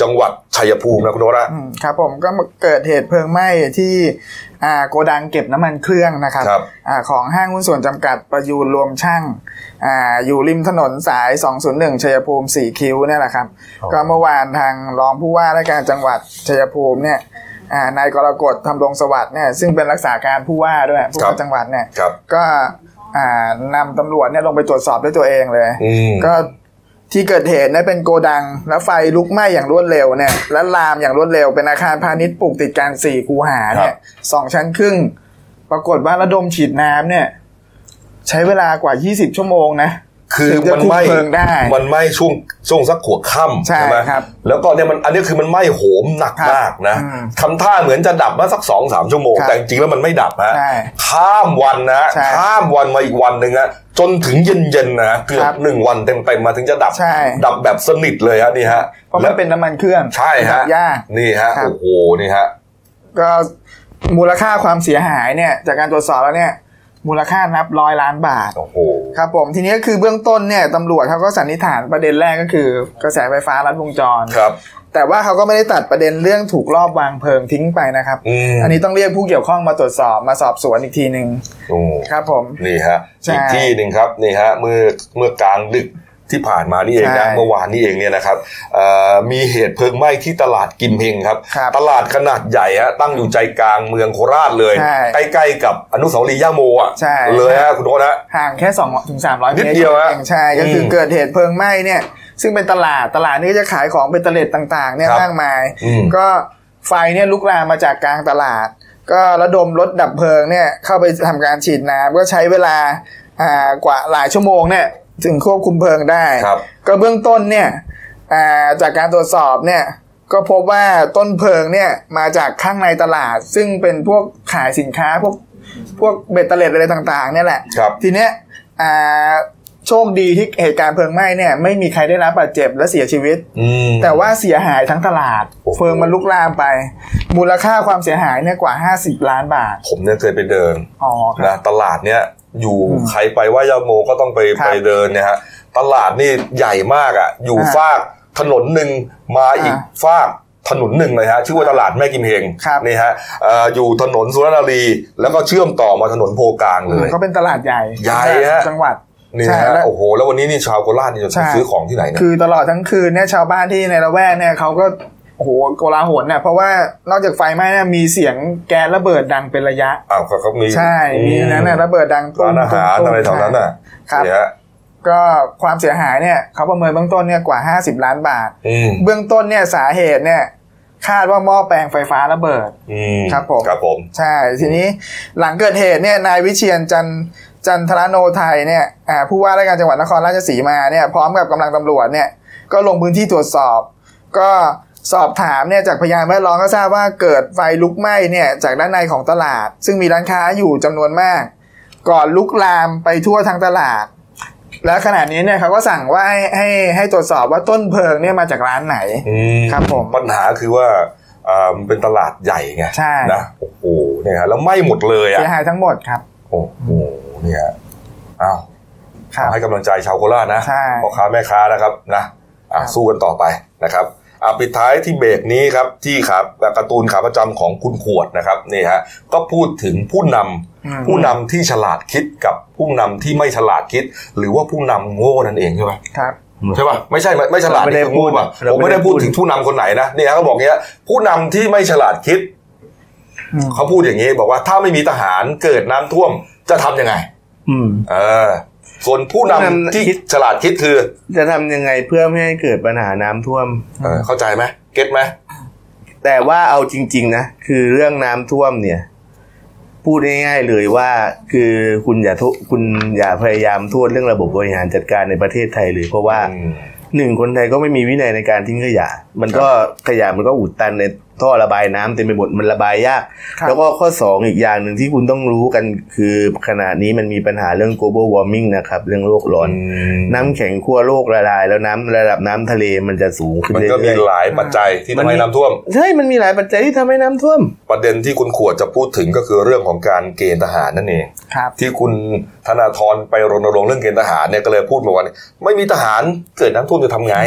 จังหวัดชัยภูมินะคุณโนระครับผมก็เกิดเหตุเพลิงไหม้ที่โกดังเก็บน้ำมันเครื่องนะครับของห้างหุ้นส่วนจำกัดประยูรรวมช่างอยู่ริมถนนสายสองศูนย์หนึ่งชัยภูมิสี่คิ้วเนี่ยแหละครับก็เมื่อวานทางรองผู้ว่าราชการจังหวัดชัยภูมิเนี่ยนายกรกฎทำรงสวัสดิ์เนี่ยซึ่งเป็นรักษาการผู้ว่าด้วยผู้ว่าจังหวัดเนี่ยก็นำตำรวจเนี่ยลงไปตรวจสอบด้วยตัวเองเลยก็ที่เกิดเหตุเนี่ยเป็นโกดังแล้วไฟลุกไหม้อย่างรวดเร็วเนี่ยและลามอย่างรวดเร็วเป็นอาคารพาณิชย์ปลูกติดกันสี่คูหาเนี่ยสองชั้นครึ่งปรากฏว่าระดมฉีดน้ำเนี่ยใช้เวลากว่ายี่สิบชั่วโมงนะคือมันไหม้มันไหม้ช่วงช่วงสักหัวค่ำใช่ไหมครับแล้วก็เนี่ยมันอันนี้คือมันไหม้โหมหนักมากนะทำท่าเหมือนจะดับมาสัก สองถึงสาม ชั่วโมงแต่จริงๆแล้วมันไม่ดับฮะข้ามวันนะข้ามวันมาอีกวันนึงฮะจนถึงเย็นๆนะเกือบหนึ่งวันเต็มๆมาถึงจะดับดับแบบสนิทเลยฮะนี่ฮะเพราะมันเป็นน้ำมันเครื่องใช่ฮะนี่ฮะโอ้โหนี่ฮะก็มูลค่าความเสียหายเนี่ยจากการตรวจสอบแล้วเนี่ยมูลค่านับร้อยล้านบาทโอ้โหครับผมทีนี้ก็คือเบื้องต้นเนี่ยตำรวจเขาก็สันนิษฐานประเด็นแรกก็คือกระแสไฟฟ้าลัดวงจรครับ แต่ว่าเขาก็ไม่ได้ตัดประเด็นเรื่องถูกลอบวางเพลิงทิ้งไปนะครับ อ, อันนี้ต้องเรียกผู้เกี่ยวข้องมาตรวจสอบมาสอบสวนอีกทีนึงครับผมนี่ฮะอีกที่นึงครับนี่ฮะเมื่อเมื่อกลางดึกที่ผ่านมานี่เองนะเมื่อวานนี่เองเนี่ยนะครับมีเหตุเพลิงไหม้ที่ตลาดกิมเฮงครับตลาดขนาดใหญ่ฮะตั้งอยู่ใจกลางเมืองโคราชเลยใกล้ๆกับอนุสาวรีย์ย่าโมอ่ะเลยฮะคุณโน้ตฮะห่างแค่ สองถึงสามร้อย เมตรเดียวฮะใช่ก็คือเกิดเหตุเพลิงไหม้เนี่ยซึ่งเป็นตลาดตลาดนี้จะขายของเป็นตลาดต่างๆเนี่ยมากมายก็ไฟเนี่ยลุกลามมาจากกลางตลาดก็ระดมรถดับเพลิงเนี่ยเข้าไปทำการฉีดน้ำก็ใช้เวลากว่าหลายชั่วโมงเนี่ยถึงควบคุมเพลิงได้ก็เบื้องต้นเนี่ยจากการตรวจสอบเนี่ยก็พบว่าต้นเพลิงเนี่ยมาจากข้างในตลาดซึ่งเป็นพวกขายสินค้าพวกพวกเบตเตอร์เลตอะไรต่างๆเนี่ยแหละทีเนี้ยโชคดีที่เหตุการณ์เพลิงไหม้เนี่ยไม่มีใครได้รับบาดเจ็บและเสียชีวิตแต่ว่าเสียหายทั้งตลาดเพลิงมันลุกลามไปมูลค่าความเสียหายเนี่ยกว่าห้าสิบล้านบาทผมเนี่ยเคยไปเดินนะตลาดเนี่ยอยู่ใครไปว่ายาโมก็ต้องไปไปเดินนะฮะตลาดนี่ใหญ่มากอ่ะอยู่ฟากถนนหนึ่งมาอีกฟากถนนหนึ่งเลยฮะชื่อว่าตลาดแม่กิมเฮงนี่ฮะอยู่ถนนสุรนารีแล้วก็เชื่อมต่อมาถนนโพกลางเลยก็เป็นตลาดใหญ่ใหญ่ฮะจังหวัดนี่ฮะโอ้โหแล้ววันนี้นี่ชาวโคราชนี่จะซื้อของที่ไหนเนี่ยคือตลอดทั้งคืนเนี่ยชาวบ้านที่ในละแวกเนี่ยเขาก็โอ้โหโกลาหลเนี่ยเพราะว่านอกจากไฟไหม้เนี่ยมีเสียงแก๊สระเบิดดังเป็นระยะอ้าวเขาเขามีใช่มีนั่นน่ะระเบิดดังต้นอาหารอะไรแถวนั้นน่ะครับก็ความเสียหายเนี่ยเขาประเมินเบื้องต้นเนี่ยกว่าห้าสิบล้านบาทเบื้องต้นเนี่ยสาเหตุเนี่ยคาดว่าหม้อแปลงไฟฟ้าระเบิดครับผมครับผมใช่ทีนี้หลังเกิดเหตุเนี่ยนายวิเชียรจันทร์จันทรโนไทยเนี่ยผู้ว่าราชการจังหวัดนครราชสีมาเนี่ยพร้อมกับกำลังตำรวจเนี่ยก็ลงพื้นที่ตรวจสอบก็สอบถามเนี่ยจากพยานแวดล้อมก็ทราบว่าเกิดไฟลุกไหม้เนี่ยจากด้านในของตลาดซึ่งมีร้านค้าอยู่จำนวนมากก่อนลุกลามไปทั่วทั้งตลาดและขณะนี้เนี่ยเขาก็สั่งว่าให้ให้ให้ตรวจสอบว่าต้นเพลิงเนี่ยมาจากร้านไหนครับผมปัญหาคือว่าอ่ามันเป็นตลาดใหญ่ไงนะโอ้โหเนี่ยแล้วไหม้หมดเลยอะเสียหายทั้งหมดครับโอ้โหเนี่ยอ้าวให้กำลังใจชาวโคราชนะพ่อค้าแม่ค้านะครับนะอ่ะสู้กันต่อไปนะครับปิดท้ายที่เบรกนี้ครับที่ขาการ์ตูนขาประจำของคุณขวดนะครับนี่ฮะก็พูดถึงผู้นำผู้นำที่ฉลาดคิดกับผู้นำที่ไม่ฉลาดคิดหรือว่าผู้นำโง่นั่นเองใช่ไหมครับใช่ป่ะไม่ใช่ไม่ฉลาดนี่คือโง่ป่ะผมไม่ได้พูดถึงผู้นำคนไหนนะนี่ฮะเขาบอกเนี้ยผู้นำที่ไม่ฉลาดคิดเขาพูดอย่างนี้บอกว่าถ้าไม่มีทหารเกิดน้ำท่วมจะทำยังไงเออส่วนผู้นำที่ฉลาดคิดคือจะทำยังไงเพื่อไม่ให้เกิดปัญหาน้ำท่วมเข้าใจไหมเก็ตไหมแต่ว่าเอาจริงๆนะคือเรื่องน้ำท่วมเนี่ยพูดง่ายๆเลยว่าคือคุณอย่าคุณอย่าพยายามโทษเรื่องระบบบริหารจัดการในประเทศไทยเลยเพราะว่าหนึ่งคนไทยก็ไม่มีวินัยในการทิ้งขยะมันก็ขยะมันก็อุดตันในท่อระบายน้ำเต็มไปหมดมันระบายยากแล้วก็ข้อสองอีกอย่างหนึ่งที่คุณต้องรู้กันคือขณะนี้มันมีปัญหาเรื่อง global warming นะครับเรื่องโลกร้อนน้ำแข็งขั้วโลกละลายแล้วน้ำระดับน้ำทะเลมันจะสูงขึ้นเรื่อยๆมันก็มีหลายปัจจัยที่ทำให้น้ำท่วมใช่มันมีหลายปัจจัยที่ทำให้น้ำท่วมประเด็นที่คุณขวดจะพูดถึงก็คือเรื่องของการเกณฑ์ทหารนั่นเองที่คุณธนาธรไปรณรงค์เรื่องเกณฑ์ทหารเนี่ยก็เลยพูดมาว่าไม่มีทหารเกิดน้ำท่วมจะทำไง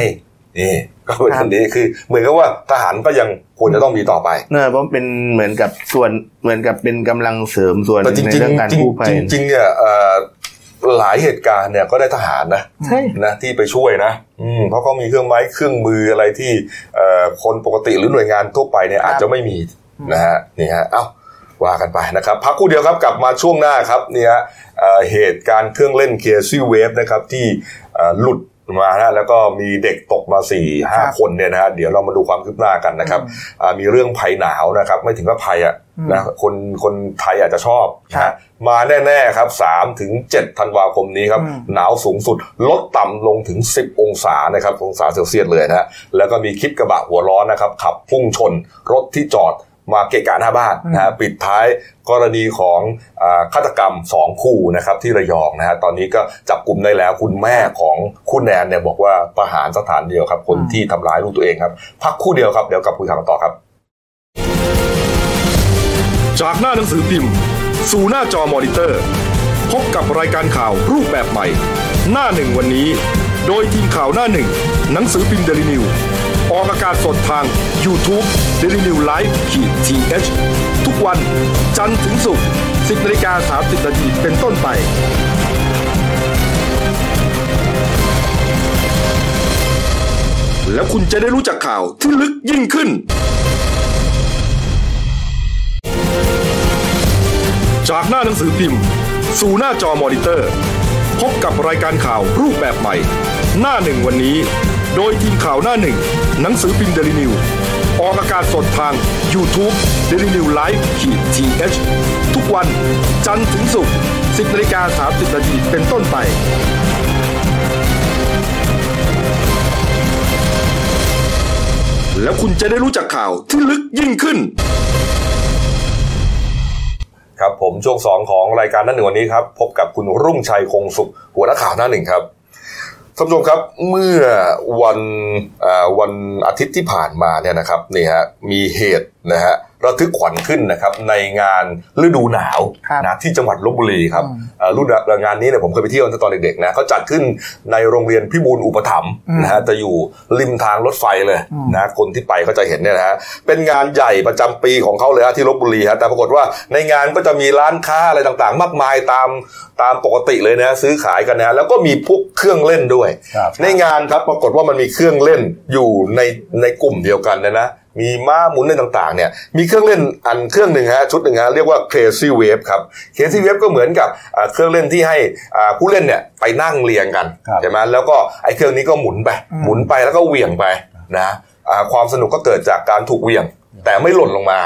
นี่ก็เป็นคนนี้คือเหมือนกับว่าทหารก็ยังควรจะต้องมีต่อไปเนี่ยเพราะเป็นเหมือนกับส่วนเหมือนกับเป็นกำลังเสริมส่วนในเรื่องการกู้ภัยจริงๆเนี่ยหลายเหตุการณ์เนี่ยก็ได้ทหารนะนะที่ไปช่วยนะเพราะเขามีเครื่องไม้เครื่องมืออะไรที่คนปกติหรือหน่วยงานทั่วไปเนี่ยอาจจะไม่มีนะฮะนี่ฮะเอ้าว่ากันไปนะครับพักคู่เดียวครับกลับมาช่วงหน้าครับเนี่ยเหตุการณ์เครื่องเล่นเคซี่เวฟนะครับที่หลุดมาฮะแล้วก็มีเด็กตกมา สี่ห้า คนเนี่ยนะฮะเดี๋ยวเรามาดูความคืบหน้ากันนะครับมีเรื่องภัยหนาวนะครับไม่ถึงกับภัยอ่ะนะคนคนไทยอาจจะชอบนะมาแน่ๆครับ สามถึงเจ็ดธันวาคมนี้ครับหนาวสูงสุดลดต่ำลงถึงสิบองศานะครับองศาเซลเซียสเลยนะฮะแล้วก็มีคลิปกระบะหัวร้อนนะครับขับพุ่งชนรถที่จอดมาเกะกะหน้าบ้านนะฮะปิดท้ายกรณีของฆาตกรรมสองคู่นะครับที่ระยองนะฮะตอนนี้ก็จับกุมได้แล้วคุณแม่ของคุณแนนเนี่ยบอกว่าประหารสถานเดียวครับคนที่ทำร้ายลูกตัวเองครับพักคู่เดียวครับเดี๋ยวกลับคุยข่าวกันต่อครับจากหน้าหนังสือพิมพ์สู่หน้าจอมอนิเตอร์พบกับรายการข่าวรูปแบบใหม่หน้าหนึ่งวันนี้โดยทีมข่าวหน้าหนึ่งหนังสือพิมพ์เดลินิว ออกอากาศสดทาง YouTube Daily New Live ที เอช ทุกวันจันทร์ถึงศุกร์ สิบนาฬิกาสามสิบนาทีเป็นต้นไปแล้วคุณจะได้รู้จักข่าวที่ลึกยิ่งขึ้นจากหน้าหนังสือพิมพ์สู่หน้าจอมอนิเตอร์พบกับรายการข่าวรูปแบบใหม่หน้าหนึ่งวันนี้โดยทีมข่าวหน้าหนึ่งหนังสือพิมพ์เดลินิวออกอากาศสดทาง YouTube เดลินิวไลฟ์ ที เอช ทุกวันจันทร์ถึงศุกร์ สิบนาฬิกาสามสิบนาทีเป็นต้นไปแล้วคุณจะได้รู้จักข่าวที่ลึกยิ่งขึ้นครับผมช่วงสองของรายการหน้าหนึ่งวันนี้ครับพบกับคุณรุ่งชัยคงสุขหัวหน้าข่าวหน้าหนึ่งครับท่านผู้ชมครับเมื่อวันวันอาทิตย์ที่ผ่านมาเนี่ยนะครับนี่ฮะมีเหตุนะฮะระทึกขวัญขึ้นนะครับในงานฤดูหนาวนะที่จังหวัดลพบุรีครับรุ่นงานนี้เนี่ยผมเคยไปเที่ยวตอนเด็กๆนะเขาจัดขึ้นในโรงเรียนพิบูลอุปถัมภ์นะฮะจะอยู่ริมทางรถไฟเลยนะคนที่ไปเขาจะเห็นเนี่ยนะฮะเป็นงานใหญ่ประจำปีของเขาเลยฮะที่ลพบุรีฮะแต่ปรากฏว่าในงานก็จะมีร้านค้าอะไรต่างๆมากมายตามตามปกติเลยนะซื้อขายกันนะแล้วก็มีพวกเครื่องเล่นด้วยในงานครับปรากฏว่ามันมีเครื่องเล่นอยู่ในในกลุ่มเดียวกันนะนะมีม้าหมุนเล่นต่างๆเนี่ยมีเครื่องเล่นอันเครื่องหนึ่งฮะชุดหนึ่งฮะเรียกว่า Crazy Wave ครับ Crazy Wave ก็เหมือนกับเครื่องเล่นที่ให้ผู้เล่นเนี่ยไปนั่งเรียงกันใช่ไหมแล้วก็ไอ้เครื่องนี้ก็หมุนไปหมุนไปแล้วก็เหวี่ยงไปนะความสนุกก็เกิดจากการถูกเหวี่ยงแต่ไม่หล่นลงมา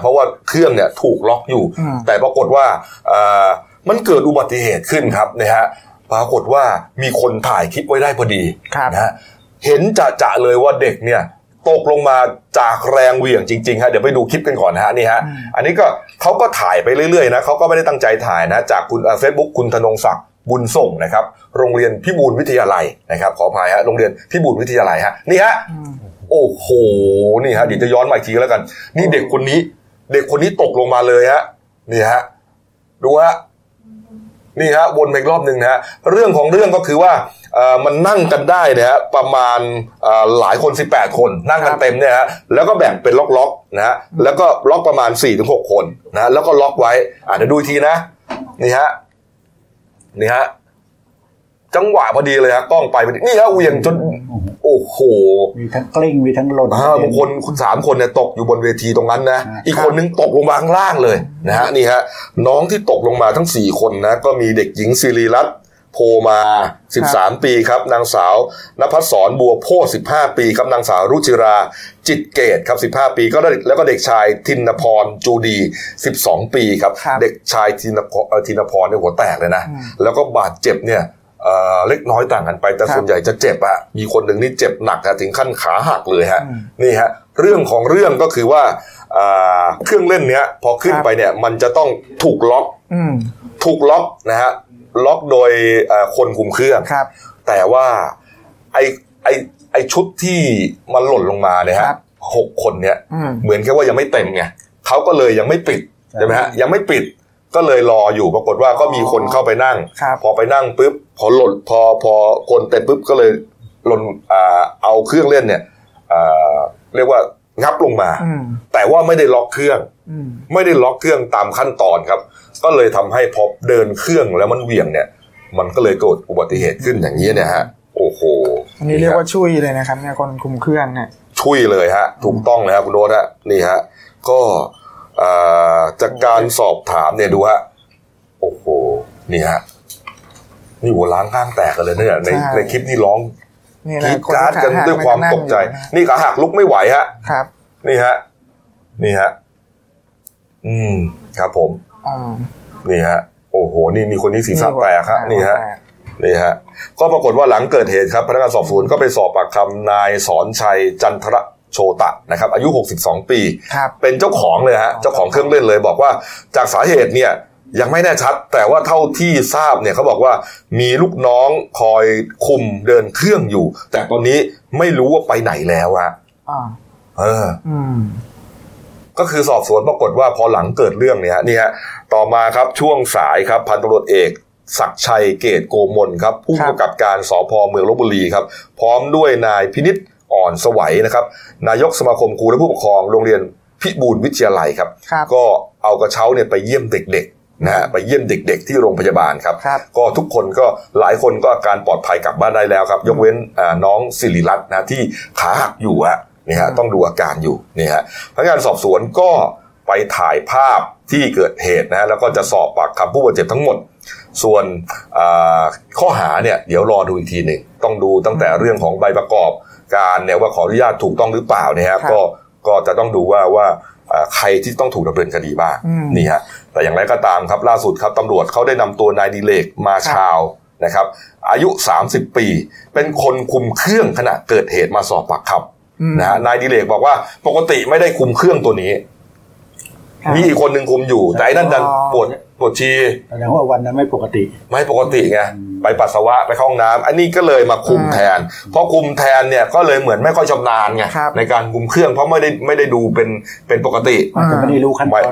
เพราะว่าเครื่องเนี่ยถูกล็อกอยู่แต่ปรากฏว่ามันเกิดอุบัติเหตุขึ้นครับนะฮะปรากฏว่ามีคนถ่ายคลิปไว้ได้พอดีนะฮะเห็นจะๆเลยว่าเด็กเนี่ยตกลงมาจากแรงเหวี่ยงจริงๆฮะเดี๋ยวไปดูคลิปกันก่อนฮะนี่ฮะอันนี้ก็เขาก็ถ่ายไปเรื่อยๆนะเขาก็ไม่ได้ตั้งใจถ่ายนะจากคุณเฟซบุ๊กคุณธนงศักดิ์บุญส่งนะครับโรงเรียนพิบูลวิทยาลัยนะครับขออภัยฮะโรงเรียนพิบูลวิทยาลัยฮะนี่ฮะโอ้โหนี่ฮะเดี๋ยวจะย้อนมาอีกทีแล้วกันนี่เด็กคนนี้เด็กคนนี้ตกลงมาเลยฮะนี่ฮะดูฮะนี่ฮะวนไปอีกรอบนึงนะฮะเรื่องของเรื่องก็คือว่ามันนั่งกันได้นะฮะประมาณหลายคนสิบแปดคนนั่งกันเต็มเนี่ยฮะแล้วก็แบ่งเป็นล็อกๆนะฮะแล้วก็ล็อกประมาณ สี่ถึงหกคนนะแล้วก็ล็อกไว้อ่ะเดี๋ยวดูทีนะนี่ฮะนี่ฮะจังหวะพอดีเลยฮะกล้องไปพอดีนี่ฮะเหวี่ยงจนโอ้โหมีทั้งกลิ้งมีทั้งหล่นบางคนคุณสามคนเนี่ยตกอยู่บนเวทีตรงนั้นนะอีกคนนึงตกลงมาข้างล่างเลยนะฮะนี่ฮะน้องที่ตกลงมาทั้งสี่คนนะก็มีเด็กหญิงศิริรัตน์โพมาสิบสามปีครับนางสาวนภัสสรบัวโพธิ์สิบห้าปีครับนางสาวรุจิราจิตเกตครับสิบห้าปีก็แล้วก็เด็กชายธินพรจูดีสิบสองปีครับเด็กชายธินพรธินพรเนี่ยหัวแตกเลยนะแล้วก็บาดเจ็บเนี่ยเล็กน้อยต่างกันไปแต่ส่วนใหญ่จะเจ็บอะมีคนหนึ่งนี่เจ็บหนักถึงขั้นขาหักเลยฮะนี่ฮะเรื่องของเรื่องก็คือว่าเครื่องเล่นเนี้ยพอขึ้นไปเนี่ยมันจะต้องถูกล็อกถูกล็อกนะฮะล็อกโดยคนคุมเครื่องแต่ว่าไอ้ไอ้ไอ้ชุดที่มันหล่นลงมาเนี่ยฮะหกคนเนี่ยเหมือนแค่ว่ายังไม่เต็มไงเขาก็เลยยังไม่ปิดใช่ไหมฮะยังไม่ปิดก็เลยรออยู่ปรากฏว่าก็มีคนเข้าไปนั่งพอไปนั่งปุ๊บพอหล่นพอพอคนเต็มปุ๊บก็เลยหล่นเอาเครื่องเล่นเนี่ยเรียกว่างับลงมาแต่ว่าไม่ได้ล็อกเครื่องไม่ได้ล็อกเครื่องตามขั้นตอนครับก็เลยทำให้พอเดินเครื่องแล้วมันเหวี่ยงเนี่ยมันก็เลยเกิดอุบัติเหตุขึ้นอย่างนี้เนี่ยฮะโอ้โหอันนี้เรียกว่าช่วยเลยนะครับเนี่ยคนคุมเครื่องเนี่ยช่วยเลยฮะถูกต้องเลยครับคุณโรสฮะนี่ฮะก็จากการสอบถามเนี่ยดูฮะโอ้โหนี่ฮะนี่หัวล้างข้างแตกกันเลยเนี่ยในในคลิปนี่ร้องกรี๊ดกราดกันด้วยความตกใจนี่ขาหักลุกไม่ไหวฮะครับนี่ฮะนี่ฮะอืมครับผมนี่ฮะโอ้โหนี่มีคนนี้ศีรษะแตกฮะนี่ฮะนี่ฮะก็ปรากฏว่าหลังเกิดเหตุครับพนักงานสอบสวนก็ไปสอบปากคำนายสอนชัยจันทระโชตะนะครับอายุหกสิบสองปีเป็นเจ้าของเลยฮะเจ้าของเครื่องเล่นเลยบอกว่าจากสาเหตุเนี่ยยังไม่แน่ชัดแต่ว่าเท่าที่ทราบเนี่ยเขาบอกว่ามีลูกน้องคอยคุมเดินเครื่องอยู่แต่ตอนนี้ไม่รู้ว่าไปไหนแล้วอะเออก็คือสอบสวนปรากฏว่าพอหลังเกิดเรื่องเนี่ยนี่ฮะต่อมาครับช่วงสายครับพันตำรวจเอกศักดิ์ชัยเกตโกมลครับผู้กำกับการสภ.เมืองลพบุรีครับพร้อมด้วยนายพินิจ อ่อนสวัยนะครับนายกสมาคมครูและผู้ปกครองโรงเรียนพิบูลวิทยาลัยครับก็เอากระเช้าเนี่ยไปเยี่ยมเด็กๆนะฮะไปเยี่ยมเด็กๆที่โรงพยาบาลครับก็ทุกคนก็หลายคนก็อาการปลอดภัยกลับบ้านได้แล้วครับยกเว้นน้องศิริรัตน์นะที่ขาหักอยู่ฮะนี่ฮะต้องดูอาการอยู่นี่ฮะพนักงานสอบสวนก็ไปถ่ายภาพที่เกิดเหตุนะแล้วก็จะสอบปากคำผู้บาดเจ็บทั้งหมดส่วนข้อหาเนี่ยเดี๋ยวรอดูอีกทีหนึ่งต้องดูตั้งแต่เรื่องของใบประกอบการเนี่ยว่าขออนุญาตถูกต้องหรือเปล่าเนี่ยครับก็ก็จะต้องดูว่าว่าใครที่ต้องถูกดำเนินคดีบ้างนี่ฮะแต่อย่างไรก็ตามครับล่าสุดครับตำรวจเขาได้นำตัวนายดิเลกมาชาวนะครับอายุสามสิบปีเป็นคนคุมเครื่องขณะเกิดเหตุมาสอบปากคำนะฮะนายดิเลกบอกว่าปกติไม่ได้คุมเครื่องตัวนี้มีอีกคนหนึ่งคุมอยู่แต่นั่นดันปวดปวดชีแสดงว่าวันนั้นไม่ปกติไม่ปกติไงไปปัสสาวะไปเข้าห้องน้ำอันนี้ก็เลยมาคุมแทนเพราะคุมแทนเนี่ยก็เลยเหมือนไม่ค่อยชำนาญไงในการคุมเครื่องเพราะไม่ได้ไม่ได้ดูเป็นเป็นปกติไม่ได้รู้ขั้นตอน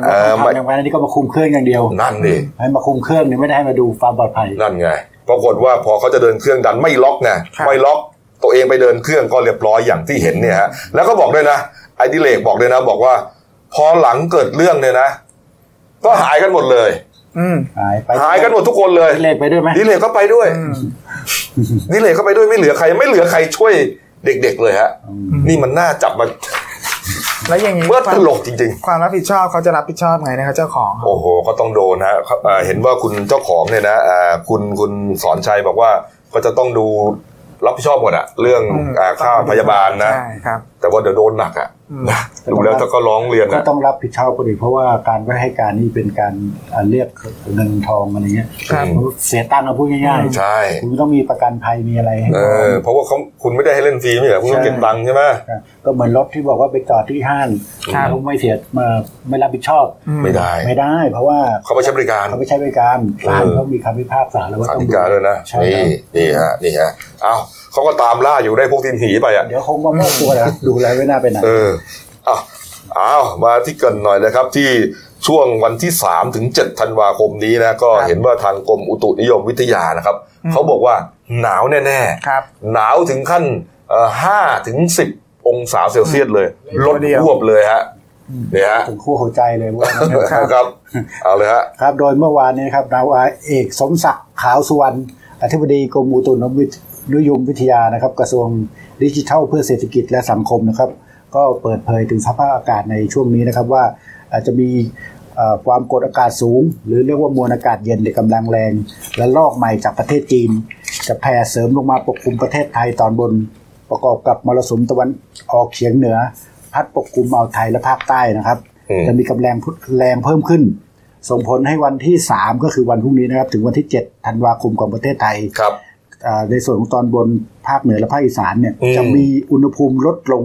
ว่าอย่างไรนี่ก็มาคุมเครื่องอย่างเดียวนั่นดิให้มาคุมเครื่องเนี่ยไม่ได้ให้มาดูความปลอดภัยนั่นไงปรากฏว่าพอเขาจะเดินเครื่องดันไม่ล็อกไงไม่ล็อกตัวเองไปเดินเครื่องก็เรียบร้อยอย่างที่เห็นเนี่ยฮะแล้วก็บอกด้วยนะไอ้ดิเลกบอกด้วยนะบอกว่าพอหลังเกิดเรื่องเนี่ยนะก็หายกันหมดเลยหายไปหายกันหมดทุกคนเลยดิเลกไปด้วยไหมดิเลกก็ไปด้วยดิเลกก็ไปด้วยไม่เหลือใครไม่เหลือใครช่วยเด็กๆเลยฮะนี่มันน่าจับมาแล้วอย่างนี้เมื่อตลกจริงๆความรับผิดชอบเขาจะรับผิดชอบไงนะครับเจ้าของโอ้โหก็ต้องโดนฮะเห็นว่าคุณเจ้าของเนี่ยนะคุณคุณสอนชัยบอกว่าก็จะต้องดูรับผิดชอบหมดอะเรื่องค่าพยาบาลนะแต่ว่าเดี๋ยวโดนหนักอะดูแล้วก็ร้องเรียนก็ต้องรับผิดชอบคนอื่นเพราะว่าการไม่ให้การนี่เป็นการเรียกเงินทองอะไรเงี้ยเสียตังค์เอาพูดง่ายๆใช่คุณต้องมีประกันภัยมีอะไรเออเพราะว่าเขาคุณไม่ได้ให้เล่นฟรีไม่ใช่เหรอคุณต้องเก็บตังค์ใช่ไหมก็เหมือนรถที่บอกว่าไปจอดที่ห้างคุณไม่เสียมาไม่รับผิดชอบไม่ได้ไม่ได้เพราะว่าเขาไม่ใช้บริการเขาไม่ใช้บริการศาลเขามีคำพิพากษาแล้วว่าต้องบริการด้วยนะนี่นี่ฮะนี่ฮะเอ้าเขาก็ตามล่าอยู่ได้พวกทีมหนีไปอ่ะเดี๋ยวคงว่าไม่กลัวนะดูแลไว้หน้าไปไหนเอออ้าวอ้าวมาที่เกินหน่อยนะครับที่ช่วงวันที่สามถึงเจ็ดธันวาคมนี้นะก็เห็นว่าทางกรมอุตุนิยมวิทยานะครับเขาบอกว่าหนาวแน่ๆหนาวถึงขั้นเอ่อห้าถึงสิบองศาเซลเซียสเลยลดควบเลยฮะเนี่ยฮะถึงคู่หัวใจเลยว่าครับเอาเลยฮะครับโดยเมื่อวานนี้ครับนาวาเอกสมศักดิ์ขาวสุวรรณอธิบดีกรมอุตุนิยมวิทยานิยมวิทยานะครับกระทรวงดิจิทัลเพื่อเศรษฐกิจและสังคมนะครับก็เปิดเผยถึงสภาพอากาศในช่วงนี้นะครับว่าอาจจะมีความกดอากาศสูงหรือเรียกว่ามวลอากาศเย็นกำลังแรงและลอกใหม่จากประเทศจีนจะแผ่เสริมลงมาปกคลุมประเทศไทยตอนบนประกอบกับมรสุมตะวันออกเฉียงเหนือพัดปกคลุมอ่าวไทยและภาคใต้นะครับจะมีกำลังแรงเพิ่มขึ้นส่งผลให้วันที่สามก็คือวันพรุ่งนี้นะครับถึงวันที่เจ็ดธันวาคมของประเทศไทยในส่วนของตอนบนภาคเหนือและภาคอีสานเนี่ยจะมีอุณหภูมิลดลง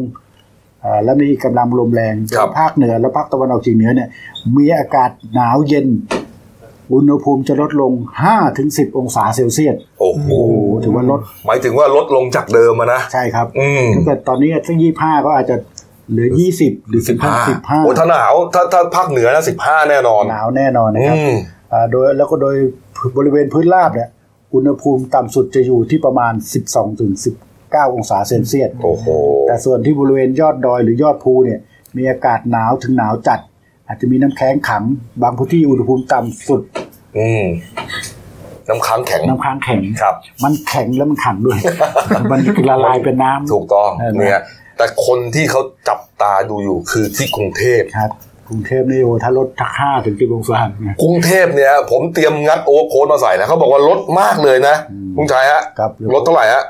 และมีกำลังลมแรงภาคเหนือและภาคตะวันออกเฉียงเหนือเนี่ยมีอากาศหนาวเย็นอุณหภูมิจะลดลง ห้าถึงสิบ องศาเซลเซียสโอ้โหถือว่าลดหมายถึงว่าลดลงจากเดิมนะใช่ครับถ้าเกิดตอนนี้สักยี่สิบห้าก็อาจจะเหลือยี่สิบหรือสิบห้า สิบห้าโอ้ถ้าหนาวถ้าถ้าภาคเหนือนะสิบห้าแน่นอนหนาวแน่นอนนะครับโดยแล้วก็โดยบริเวณพื้นราบเนี่ยอุณหภูมิต่ำสุดจะอยู่ที่ประมาณ สิบสองถึงสิบเก้า องศาเซลเซียสโอ้โหแต่ส่วนที่บริเวณยอดดอยหรือยอดภูเนี่ยมีอากาศหนาวถึงหนาวจัดอาจจะมีน้ำแข็งขังบางพื้นที่อุณหภูมิต่ำสุดอืมน้ำค้างแข็งน้ำค้างแข็งครับมันแข็งแล้วมันขังด้วย มันละลายเป็นน้ำถูกต้องเนี่ยแต่คนที่เขาจับตาดูอยู่คือที่กรุงเทพครับกรุงเทพนี่โอ้ถ้าลดทักห้าถึงสิบองศาเซลเซียสกรุงเทพเนี่ยผมเตรียมงัดโอโค้ดมาใส่นะเขาบอกว่าลดมากเลยนะคุณชายฮะลดเท่าไหร่ฮะ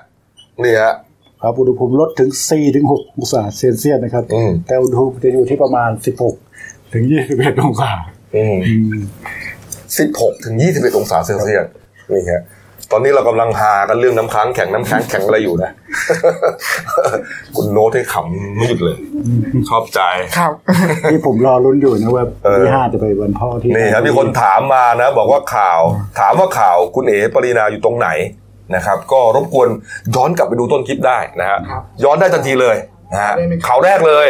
นี่ฮะครับอุณหภูมิลดถึงสี่ถึงหกองศาเซลเซียสนะครับแต่อุณหภูมิจะอยู่ที่ประมาณสิบหกถึงยี่สิบเอ็ดองศาสิบหกถึงยี่สิบเอ็ดองศาเซลเซียสนี่ฮะตอนนี้เรากำลังหากันเรื่องน้ำค้างแข็งน้ำค้างแข็งอะไรอยู่นะคุณโน้ตให้ขำไม่หยุดเลยชอบใจครับที่ผมรอลุ้นอยู่นะว่าที่ห้าจะไปวันพ่อที่นี่ครับมีคนถามมานะบอกว่าข่าวถามว่าข่าวคุณเอ๋ปรีนาอยู่ตรงไหนนะครับก็รบกวนย้อนกลับไปดูต้นคลิปได้นะฮะย้อนได้ทันทีเลยนะฮะข่าวแรกเลย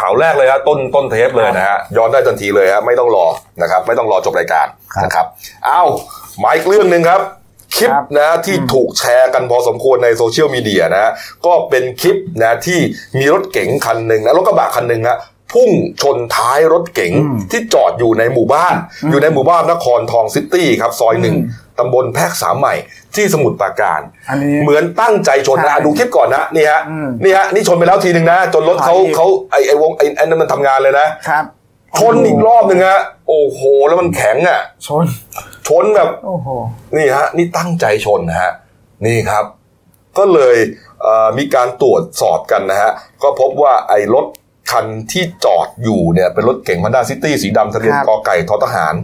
ข่าวแรกเลยฮะต้นต้นเทปเลยนะฮะย้อนได้ทันทีเลยฮะไม่ต้องรอนะครับไม่ต้องรอจบรายการนะครับเอ้ามาอีกเรื่องนึงครับ คลิปนะที่ถูกแชร์กันพอสมควรในโซเชียลมีเดียนะก็เป็นคลิปนะที่มีรถเก๋งคันหนึ่งนะรถกระบะคันหนึ่งฮะพุ่งชนท้ายรถเก๋งที่จอดอยู่ในหมู่บ้านอยู่ในหมู่บ้านนครทองซิตี้ครับซอยหนึ่งตำบลแพรกสามใหม่ที่สมุทรปราการเหมือนตั้งใจชนนะดูคลิปก่อนนะนี่ฮะนี่ฮะนี่ชนไปแล้วทีนึงนะจนรถเขาเขาไอไอวงไอไอนั่นมันทำงานเลยนะชนอีกรอบหนึ่งฮะโอ้โหแล้วมันแข็งอ่ะชนชนแบบโอ้โหนี่ฮะนี่ตั้งใจชนนะฮะนี่ครับก็เลยมีการตรวจสอบกันนะฮะก็พบว่าไอรถคันที่จอดอยู่เนี่ยเป็นรถเก๋ง Honda City สีดำทะเบียนกไก่ททหาร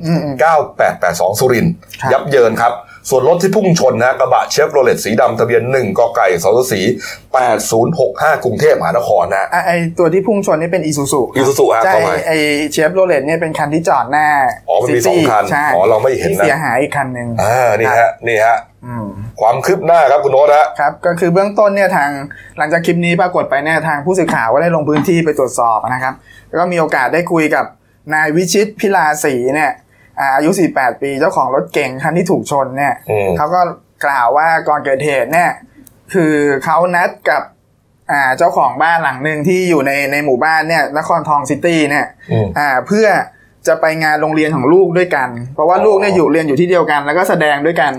เก้าแปดแปดสองสุรินทร์ยับเยินครับส่วนรถที่พุ่งชนนะกระบะ Chevrolet สีดำทะเบียนหนึ่งกไก่สสแปดศูนย์หกห้ากรุงเทพมหานครนะไอตัวที่พุ่งชนนี่เป็น Isuzu Isuzu ฮะใช่ไอ Chevrolet เนี่ยเป็นคันที่จอดหน้าอ๋อมันมีสองคันอ๋อเราไม่เห็นนะเสียหายอีกคันนึงอ่านี่ฮะนี่ฮะความคืบหน้าครับคุณโน้ตฮะครับก็คือเบื้องต้นเนี่ยทางหลังจากคลิปนี้ปรากฏไปเนี่ยทางผู้สื่อข่าวก็ได้ลงพื้นที่ไปตรวจสอบนะครับแล้วก็มีโอกาสได้คุยกับนายวิชิตพิลาศรีเนี่ยอายุสี่สิบแปดปีเจ้าของรถเก๋งคันที่ถูกชนเนี่ยเขาก็กล่าวว่าก่อนเกิดเหตุเนี่ยคือเขานัดกับเจ้าของบ้านหลังหนึ่งที่อยู่ในในหมู่บ้านเนี่ยนครทองซิตี้เนี่ยเพื่อจะไปงานโรงเรียนของลูกด้วยกันเพราะว่าลูกเนี่ยอยู่เรียนอยู่ที่เดียวกันแล้วก็แสดงด้วยกัน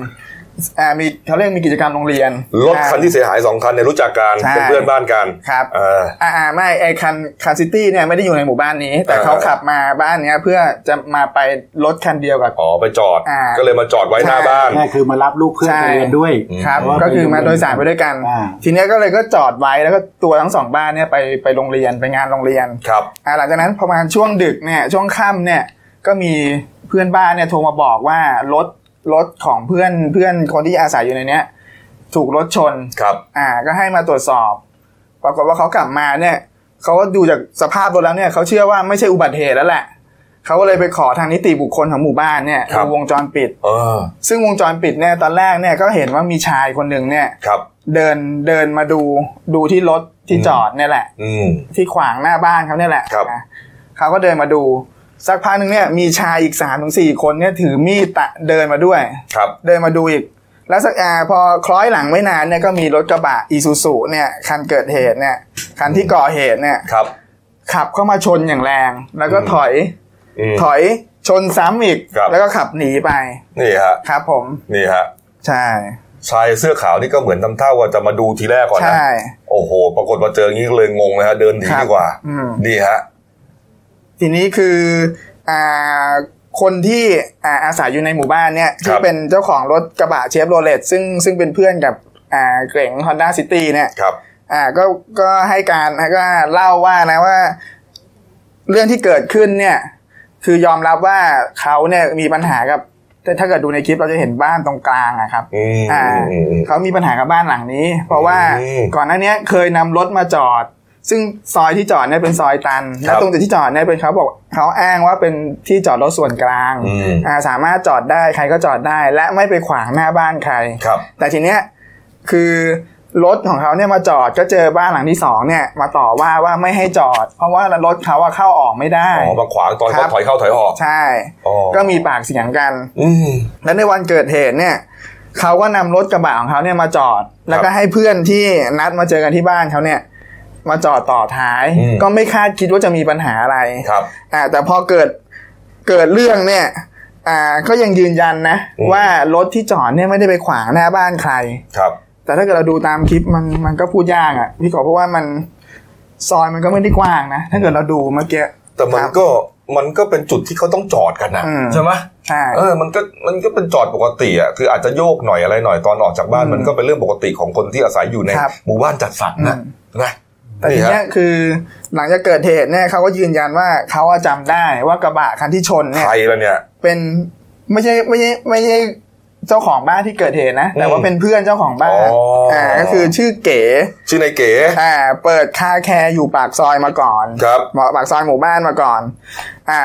มีเขาเรียกมีกิจกรรมโรงเรียนรถคันที่เสียหายสองคันเนี่ยรู้จักกันเป็นเพื่อนบ้านกันครับเอออ่าไม่ไอคันคันซิตี้เนี่ยไม่ได้อยู่ในหมู่บ้านนี้แต่เขาขับมาบ้านเนี้ยเพื่อจะมาไปรถคันเดียวกับอ๋อไปจอดก็เลยมาจอดไว้หน้าบ้านใช่คือมารับลูกเพื่อนไปเรียนด้วยครับก็คือมาโดยสารไปด้วยกันทีเนี้ยก็เลยก็จอดไว้แล้วก็ตัวทั้งสองบ้านเนี่ยไปไปโรงเรียนไปงานโรงเรียนครับอ่าหลังจากนั้นประมาณช่วงดึกเนี่ยช่วงค่ำเนี่ยก็มีเพื่อนบ้านเนี่ยโทรมาบอกว่ารถรถของเพื่อนเพื่อนคนที่อาศัยอยู่ในเนี้ยถูกรถชนครับอ่าก็ให้มาตรวจสอบปรากฏว่าเขากลับมาเนี่ยเขาก็ดูจากสภาพรถแล้วเนี่ยเขาเชื่อว่าไม่ใช่อุบัติเหตุแล้วแหละเขาก็เลยไปขอทางนิติบุคคลของหมู่บ้านเนี่ยดูวงจรปิดเออซึ่งวงจรปิดเนี่ยตอนแรกเนี่ยก็เห็นว่ามีชายคนหนึ่งเนี่ยครับเดินเดินมาดูดูที่รถที่จอดเนี่ยแหละที่ขวางหน้าบ้านเขาเนี่ยแหละครับเขาก็เดินมาดูสักพักนึงเนี่ยมีชายอีก สามถึงสี่ คนเนี่ยถือมีดตะเดินมาด้วยครับเดินมาดูอีกแล้วสักอาพอคล้อยหลังไม่นานเนี่ยก็มีรถกระบะ Isuzu เนี่ยคันเกิดเหตุเนี่ยคันที่ก่อเหตุเนี่ยครับขับเข้ามาชนอย่างแรงแล้วก็ถอยถอยชนซ้ำอีกแล้วก็ขับหนีไปนี่ฮะครับผมนี่ฮะใช่ชายเสื้อขาวนี่ก็เหมือนทำท่าว่าจะมาดูทีแรกก่อนนะโอ้โหปรากฏว่าเจออย่างนี้เลยงงนะฮะเดินหนีดีกว่านี่ฮะทีนี้คืออ่าคนที่อ่าอาศัยอยู่ในหมู่บ้านเนี่ยที่เป็นเจ้าของรถกระบะเชฟโรเลตซึ่งซึ่งเป็นเพื่อนกับอ่าเก๋ง Honda City เนี่ยครับอ่าก็ก็ให้การก็เล่าว่านะว่าเรื่องที่เกิดขึ้นเนี่ยคือยอมรับว่าเขาเนี่ยมีปัญหากับถ้าเกิดดูในคลิปเราจะเห็นบ้านตรงกลางอะครับอ่าเขามีปัญหากับบ้านหลังนี้เพราะว่าก่อนหน้านี้เคยนำรถมาจอดซึ่งซอยที่จอดเนี่ยเป็นซอยตันและตรงจุดที่จอดเนี่ยเป็นเขาบอกเขาอ้างว่าเป็นที่จอดรถส่วนกลางอ่าสามารถจอดได้ใครก็จอดได้และไม่ไปขวางหน้าบ้านใครแต่ทีเนี้ยคือรถของเขาเนี่ยมาจอดก็เจอบ้านหลังที่สองเนี่ยมาต่อว่าว่าไม่ให้จอดเพราะว่ารถเขาว่าเข้าออกไม่ได้อ๋อมาขวางตอนเขาถอยเข้าถอยออกใช่ก็มีปากเสียงกันและในวันเกิดเหตุเนี่ยเขาก็นำรถกระบะของเขาเนี่ยมาจอดแล้วก็ให้เพื่อนที่นัดมาเจอกันที่บ้านเขาเนี่ยมาจอดต่อท้ายก็ไม่คาดคิดว่าจะมีปัญหาอะไรครับอ่าแต่พอเกิดเกิดเรื่องเนี่ยอ่าก็ยังยืนยันนะว่ารถที่จอดเนี่ยไม่ได้ไปขวางหน้าบ้านใครครับแต่ถ้าเกิดเราดูตามคลิปมันมันก็พูดยากอ่ะพี่ขอเพราะว่ามันซอยมันก็ไม่ได้กว้างนะถ้าเกิดเราดูเมื่อกี้แต่มันก็มันก็เป็นจุดที่เขาต้องจอดกันนะใช่ไหมใช่เออมันก็มันก็เป็นจอดปกติอ่ะคืออาจจะโยกหน่อยอะไรหน่อยตอนออกจากบ้านมันก็เป็นเรื่องปกติของคนที่อาศัยอยู่ในหมู่บ้านจัดสรรนะนะแต่ทีเนี้ยคือหลังจากเกิดเหตุเนี่ยเขาก็ยืนยันว่าเขาจำได้ว่ากระบะคันที่ชนเนี่ยใครล่ะเนี่ยเป็นไม่ใช่ไม่ใช่ไม่ใช่เจ้าของบ้านที่เกิดเหตุนะแต่ว่าเป็นเพื่อนเจ้าของบ้านอ่าก็คือชื่อเก๋ชื่อนายเก๋อ่าเปิดคาแคร์อยู่ปากซอยมาก่อนครับปากซอยหมู่บ้านมาก่อนอ่า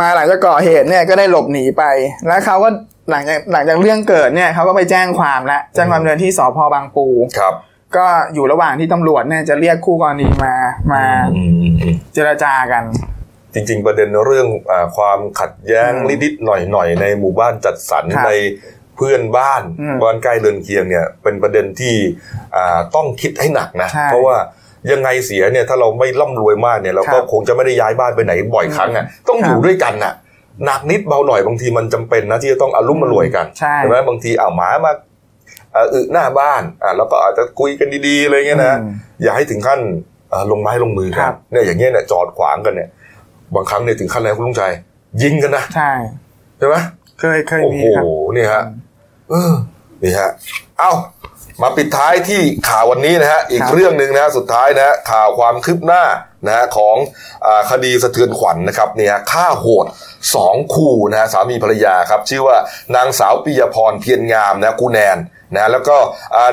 มาหลังจากก่อเหตุเนี่ยก็ได้หลบหนีไปแล้วเขาก็หลังจากหลังจากเรื่องเกิดเนี่ยเขาก็ไปแจ้งความละแจ้งความเรื่องที่สภ.บางปูครับก็อยู่ระหว่างที่ตำรวจเนี่ยจะเรียกคู่กรณีมามาเจรจากันจริงๆประเด็นเรื่องความขัดแย้งนิดๆหน่อยๆในหมู่บ้านจัดสรรใน เพื่อนบ้านบ้านใกล้เรือนเคียงเนี่ยเป็นประเด็นที่ต้องคิดให้หนักนะเพราะว่ายังไงเสียเนี่ยถ้าเราไม่ร่ำรวยมากเนี่ยเราก็คงจะไม่ได้ย้ายบ้านไปไหนบ่อยครั้งอ่ะต้องอยู่ด้วยกันอ่ะหนักนิดเบาหน่อยบางทีมันจำเป็นนะที่จะต้องอารมณ์มารวยกันใช่ไหมบางทีเอาหมามาอึหน้าบ้านอ่ะแล้วก็อาจจะคุยกันดีๆเลยเงี้ยนะอย่าให้ถึงขั้นลงไม้ลงมือกันเนี่ยอย่างเงี้ยเนี่ยจอดขวางกันเนี่ยบางครั้งเนี่ยถึงขั้นอะไรคุณลุงชัยยิงกันนะใช่ใช่ไหมเคยเคยมีครับโอ้โหนี่ฮะเออนี่ฮะเอ้ามาปิดท้ายที่ข่าววันนี้นะฮะอีกเรื่องนึงนะฮะสุดท้ายนะฮะข่าวความคืบหน้านะฮะของอ่าคดีสะเทือนขวัญ นะครับเนี่ยฆ่าโหดสองคู่นะฮะสามีภรรยาครับชื่อว่านางสาวปิยพรเพียรงามนะกูแนนนะแล้วก็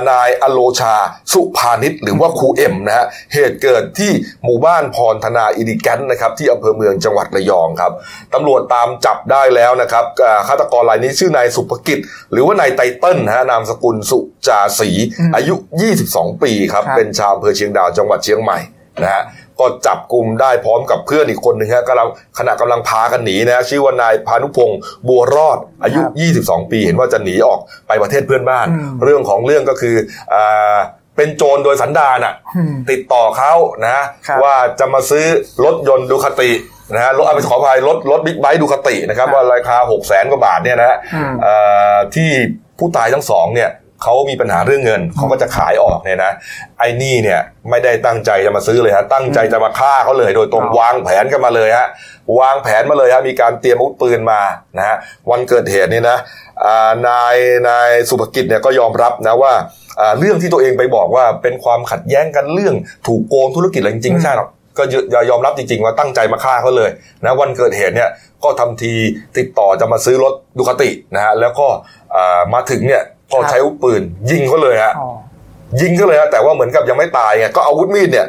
นายอโลชาสุภานิชหรือว่าครูเอ็มนะฮะเหตุเกิดที่หมู่บ้านพรธนาอิริแกนนะครับที่อำเภอเมืองจังหวัดระยองครับตำรวจตามจับได้แล้วนะครับฆาตกรรายนี้ชื่อนายสุภกิจหรือว่านายไตเติ้ลนะฮะนามสกุลสุจาศรีอายุยี่สิบสองปีครับเป็นชาวอำเภอเชียงดาวจังหวัดเชียงใหม่นะฮะก็จับกลุ่มได้พร้อมกับเพื่อนอีกคนหนึ่งฮะกำลังขณะกำลังพากันหนีนะชื่อว่านายพานุพงศ์บัวรอดอายุยี่สิบสองปีเห็นว่าจะหนีออกไปประเทศเพื่อนบ้านเรื่องของเรื่องก็คืออ่าเป็นโจรโดยสันดานอ่ะติดต่อเขานะว่าจะมาซื้อรถยนต์ดูคาตินะฮะรถเอาไปขออภัยรถรถบิ๊กไบค์ดูคาตินะครับว่าราคา หกแสนกว่าบาทเนี่ยนะฮะอ่าที่ผู้ตายทั้งสองเนี่ยเขามีปัญหาเรื่องเงินเขาก็จะขายออกเนี่ยนะไอ้นี่เนี่ยไม่ได้ตั้งใจจะมาซื้อเลยฮะตั้งใจจะมาฆ่าเขาเลยโดยตรงวางแผนกันมาเลยฮะวางแผนมาเลยฮะมีการเตรียมอาวุธปืนมานะฮะวันเกิดเหตุนี่นะนายนายสุภกิจเนี่ยก็ยอมรับนะว่าเรื่องที่ตัวเองไปบอกว่าเป็นความขัดแย้งกันเรื่องถูกโกงธุรกิจอะไรจริงๆไม่ใช่หรอกก็ยอมรับจริงๆว่าตั้งใจมาฆ่าเขาเลยนะวันเกิดเหตุเนี่ยก็ทำทีติดต่อจะมาซื้อรถดูคาตินะฮะแล้วก็มาถึงเนี่ยก็ใช้อาวุธปืนยิงเขาเลยฮะยิงเขาเลยฮะแต่ว่าเหมือนกับยังไม่ตายไงก็อาวุธมีดเนี่ย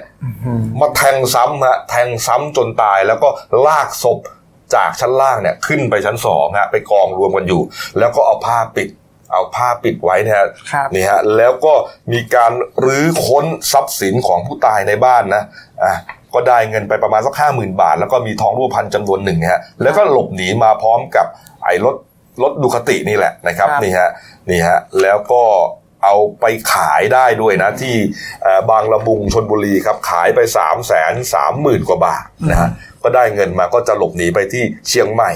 มาแทงซ้ำฮะแทงซ้ำจนตายแล้วก็ลากศพจากชั้นล่างเนี่ยขึ้นไปชั้นสองฮะไปกองรวมกันอยู่แล้วก็เอาผ้าปิดเอาผ้าปิดไว้นะฮะนี่ฮะแล้วก็มีการรื้อค้นทรัพย์สินของผู้ตายในบ้านนะอ่ะก็ได้เงินไปประมาณสักห้าหมื่นบาทแล้วก็มีทองรูปพรรณจำนวนหนึ่งฮะแล้วก็หลบหนีมาพร้อมกับไอ้รถรถดูคาตินี่แหละนะครับนี่ฮะนี่ฮะแล้วก็เอาไปขายได้ด้วยนะที่บางละมุงชลบุรีครับขายไป สามแสนสามหมื่นกว่าบาทนะฮะก็ได้เงินมาก็จะหลบหนีไปที่เชียงใหม่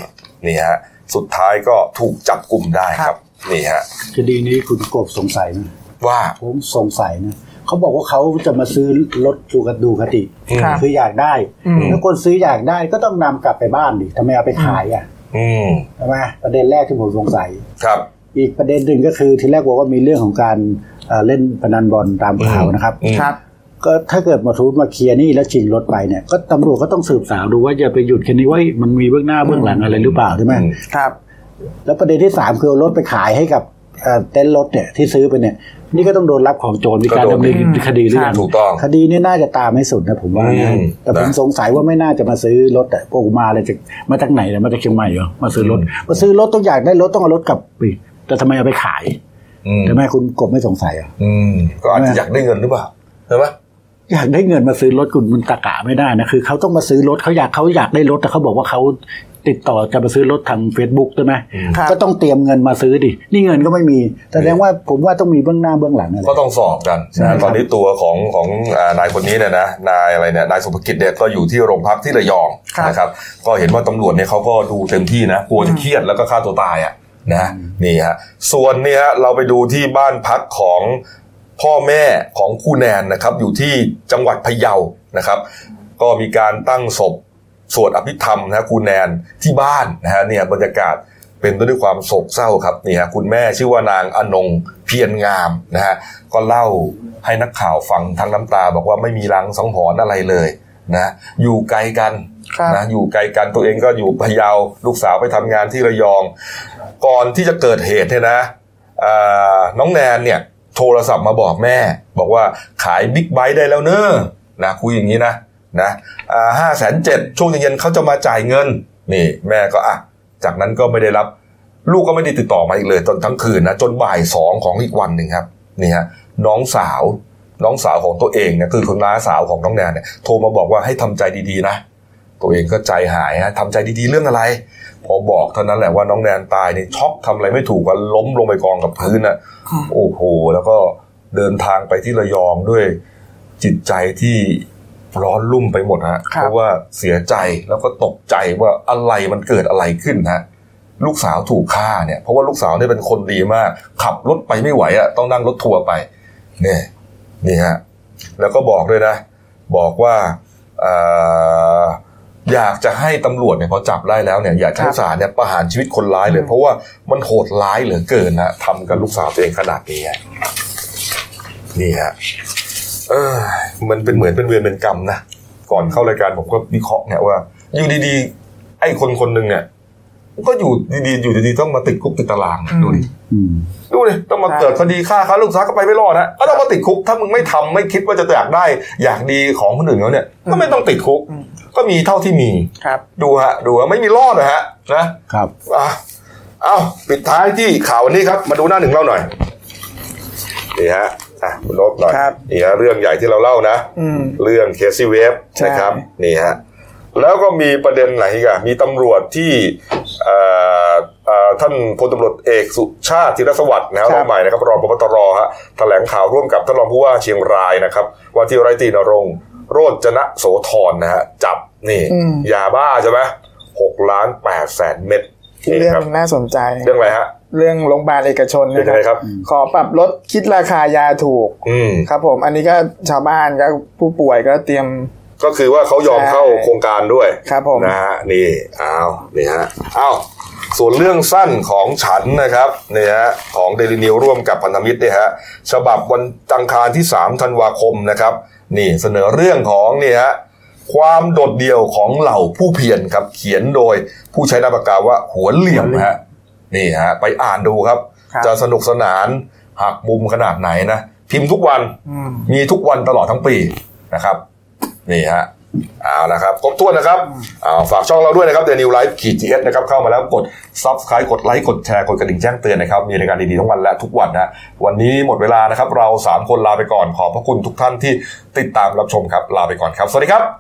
นี่ฮะสุดท้ายก็ถูกจับกลุ่มได้ครับนี่ฮะคดีนี้คุณกบสงสัยนะว่าผมสงสัยนะเขาบอกว่าเขาจะมาซื้อรถดูคาติดูคาติคืออยากได้แล้วคนซื้ออยากได้ก็ต้องนำกลับไปบ้านดิทำไมเอาไปขายอ่ะอืมใช่ไหมประเด็นแรกที่ผมสงสัยครับอีกประเด็นหนึ่งก็คือทีแรกบอกว่ามีเรื่องของการเล่นพนันบอลตามข่าวนะครับครับก็ถ้าเกิดมาทุบมาเคลียร์นี่แล้วชิงรถไปเนี่ยก็ตำรวจก็ต้องสืบสาวดูว่าอย่าไปหยุดแค่นี้ว่ามันมีเบื้องหน้าเบื้องหลังอะไรหรือเปล่าใช่ไหมครับแล้วประเด็นที่สามคือเอารถไปขายให้กับเต้นรถเนี่ยที่ซื้อไปเนี่ยนี่ก็ต้องโดนรับของโจรมีการดำเนินคดีหรือยังถูกต้องคดีนี่น่าจะตามให้สุดนะผมว่าแต่ผมสงสัยว่าไม่น่าจะมาซื้อรถอ่ะพวกมาเลยจะมาจากไหนเนี่ยมาจากเชียงใหม่เหรอมาซื้อรถมาซื้อรถต้องอยากได้รถต้องเอารถกลับไปแต่ทำไมเอาไปขายทำไมคุณกบไม่สงสัยอ่ะก็อาจจะอยากได้เงินหรือเปล่าใช่ไหมอยากได้เงินมาซื้อรถคุณมันตะกะไม่ได้นะคือเขาต้องมาซื้อรถเขาอยากเขาอยากได้รถแต่เขาบอกว่าเขาติดต่อจะมาซื้อรถทาง Facebook ใช่ไหมก็ต้องเตรียมเงินมาซื้อดินี่เงินก็ไม่มีแสดงว่าผมว่าต้องมีเบื้องหน้าเบื้องหลังอะไรก็ต้องสอบกันนะตอนนี้ตัวของของนายคนนี้เนี่ยนะนายอะไรเนี่ยนายสุภกิจเนี่ยก็อยู่ที่โรงพักที่ระยองนะครับก็เห็นว่าตำรวจเนี่ยเขาก็ดูเต็มที่นะกลัวจะเครียดแล้วก็ฆ่าตัวตายอ่ะนะนี่ฮะส่วนนี่ฮะเราไปดูที่บ้านพักของพ่อแม่ของคู่แนนนะครับอยู่ที่จังหวัดพะเยานะครับก็มีการตั้งศพสวดอภิธรรมนะคุณแนนที่บ้านนะฮะเนี่ยบรรยากาศเป็นด้วยความโศกเศร้าครับนี่ฮะคุณแม่ชื่อว่านางอนงเพียรงามนะฮะก็เล่าให้นักข่าวฟังทั้งน้ำตาบอกว่าไม่มีรังสังหรณ์อะไรเลยนะอยู่ไกลกันนะอยู่ไกลกันตัวเองก็อยู่พะเยาลูกสาวไปทำงานที่ระยองก่อนที่จะเกิดเหตุเนี่ยนะน้องแนนเนี่ยโทรศัพท์มาบอกแม่บอกว่าขายบิ๊กไบค์ได้แล้วเนอะนะคุยอย่างนี้นะนะห้าแสนเจ็ดช่วงเย็นเขาจะมาจ่ายเงินนี่แม่ก็อ่ะจากนั้นก็ไม่ได้รับลูกก็ไม่ได้ติดต่อมาอีกเลยจนทั้งคืนนะจนบ่ายสองของอีกวันหนึ่งครับนี่ฮะน้องสาวน้องสาวของตัวเองเนี่ยคือคุณน้าสาวของน้องแนนเนี่ยโทรมาบอกว่าให้ทำใจดีๆนะตัวเองก็ใจหายฮะทำใจดีๆเรื่องอะไร พอบอกเท่านั้นแหละว่าน้องแนนตายนี่ช็อกทำอะไรไม่ถูกก็ล้มลงไปกองกับพื้นอ่ะโอ้โหแล้วก็เดินทางไปที่ระยองด้วยจิตใจที่ร้อนรุ่มไปหมดฮะเพราะว่าเสียใจแล้วก็ตกใจว่าอะไรมันเกิดอะไรขึ้นฮะลูกสาวถูกฆ่าเนี่ยเพราะว่าลูกสาวเนี่ยเป็นคนดีมากขับรถไปไม่ไหวอ่ะต้องนั่งรถทัวร์ไปเนี่ยนี่ฮะแล้วก็บอกด้วยนะบอกว่าอยากจะให้ตำรวจเนี่ยพอจับได้แล้วเนี่ยอยากจะให้ศาลเนี่ยประหารชีวิตคนร้ายเลยเพราะว่ามันโหดร้ายเหลือเกินนะทำกับลูกสาวตัวเองขนาดนี้นี่ฮะเออมันเป็นเหมือนเป็นเวรเป็นกรรมนะก่อนเข้ารายการผมก็วิเคราะห์เนี่ยว่าอยู่ดีๆไอ้คนคนนึงเนี่ยก็อยู่ดีๆอยู่ดีๆต้องมาติดคุกติดตารางดูดิดูดิต้องมาเกิดคดีฆ่าฆ่าลูกสาวก็ไปไม่รอดนะก็ต้องมาติดคุกถ้ามึงไม่ทำไม่คิดว่าจะอยากได้อยากดีของคนอื่นเขาเนี่ยก็ไม่ต้องติดคุกก็มีเท่าที่มีดูฮะดูว่าไม่มีรอดนะฮะนะครับเอาปิดท้ายที่ข่าววันนี้ครับมาดูหน้าหนึ่งเราหน่อยนี่ฮะอ่ะคุณลบหน่อยนี่ฮะเรื่องใหญ่ที่เราเล่านะเรื่องเคสซี่เวฟนะครับนี่ฮะแล้วก็มีประเด็นไหนอีกอ่ะมีตำรวจที่ท่านพลตำรวจเอกสุชาติธีรสวัสดิ์นะครับรองใหม่นะครับรองผบตรฮะแถลงข่าวร่วมกับท่านรองผู้ว่าเชียงรายนะครับว่าที่ร้อยตรีนรงค์โรจนะโสธรนะฮะจับนี่ยาบ้าใช่ไหมหกล้านแปดแสนเม็ดเรื่องน่าสนใจเรื่องอะไรฮะเรื่องโรงพยาบาลเอกชนนะครับขอปรับลดคิดราคายาถูกครับผมอันนี้ก็ชาวบ้านก็ผู้ป่วยก็เตรียมก็คือว่าเขายอมเข้าโครงการด้วยนะฮะนี่อ้าวนี่ฮะอ้าวส่วนเรื่องสั้นของฉันนะครับนี่ฮะของเดลินิวร่วมกับพันธมิตรเนี่ยฮะฉบับวันอังคารที่สามธันวาคมนะครับนี่เสนอเรื่องของนี่ฮะความโดดเดี่ยวของเหล่าผู้เพียรครับเขียนโดยผู้ใช้นามปากกาว่าหัวเหลี่ยมฮะนี่ฮะไปอ่านดูครับจะสนุกสนานหักมุมขนาดไหนนะพิมพ์ทุกวันมีทุกวันตลอดทั้งปีนะครับนี่ฮะเอาละครับครบถ้วนนะครับเอาฝากช่องเราด้วยนะครับ The New Life จี ที เอส นะครับเข้ามาแล้วกด Subscribe กดไลค์กดแชร์กดกระดิ่งแจ้งเตือนนะครับมีรายการดีๆทั้งวันและทุกวันนะวันนี้หมดเวลานะครับเราสามคนลาไปก่อนขอบพระคุณทุกท่านที่ติดตามรับชมครับลาไปก่อนครับสวัสดีครับ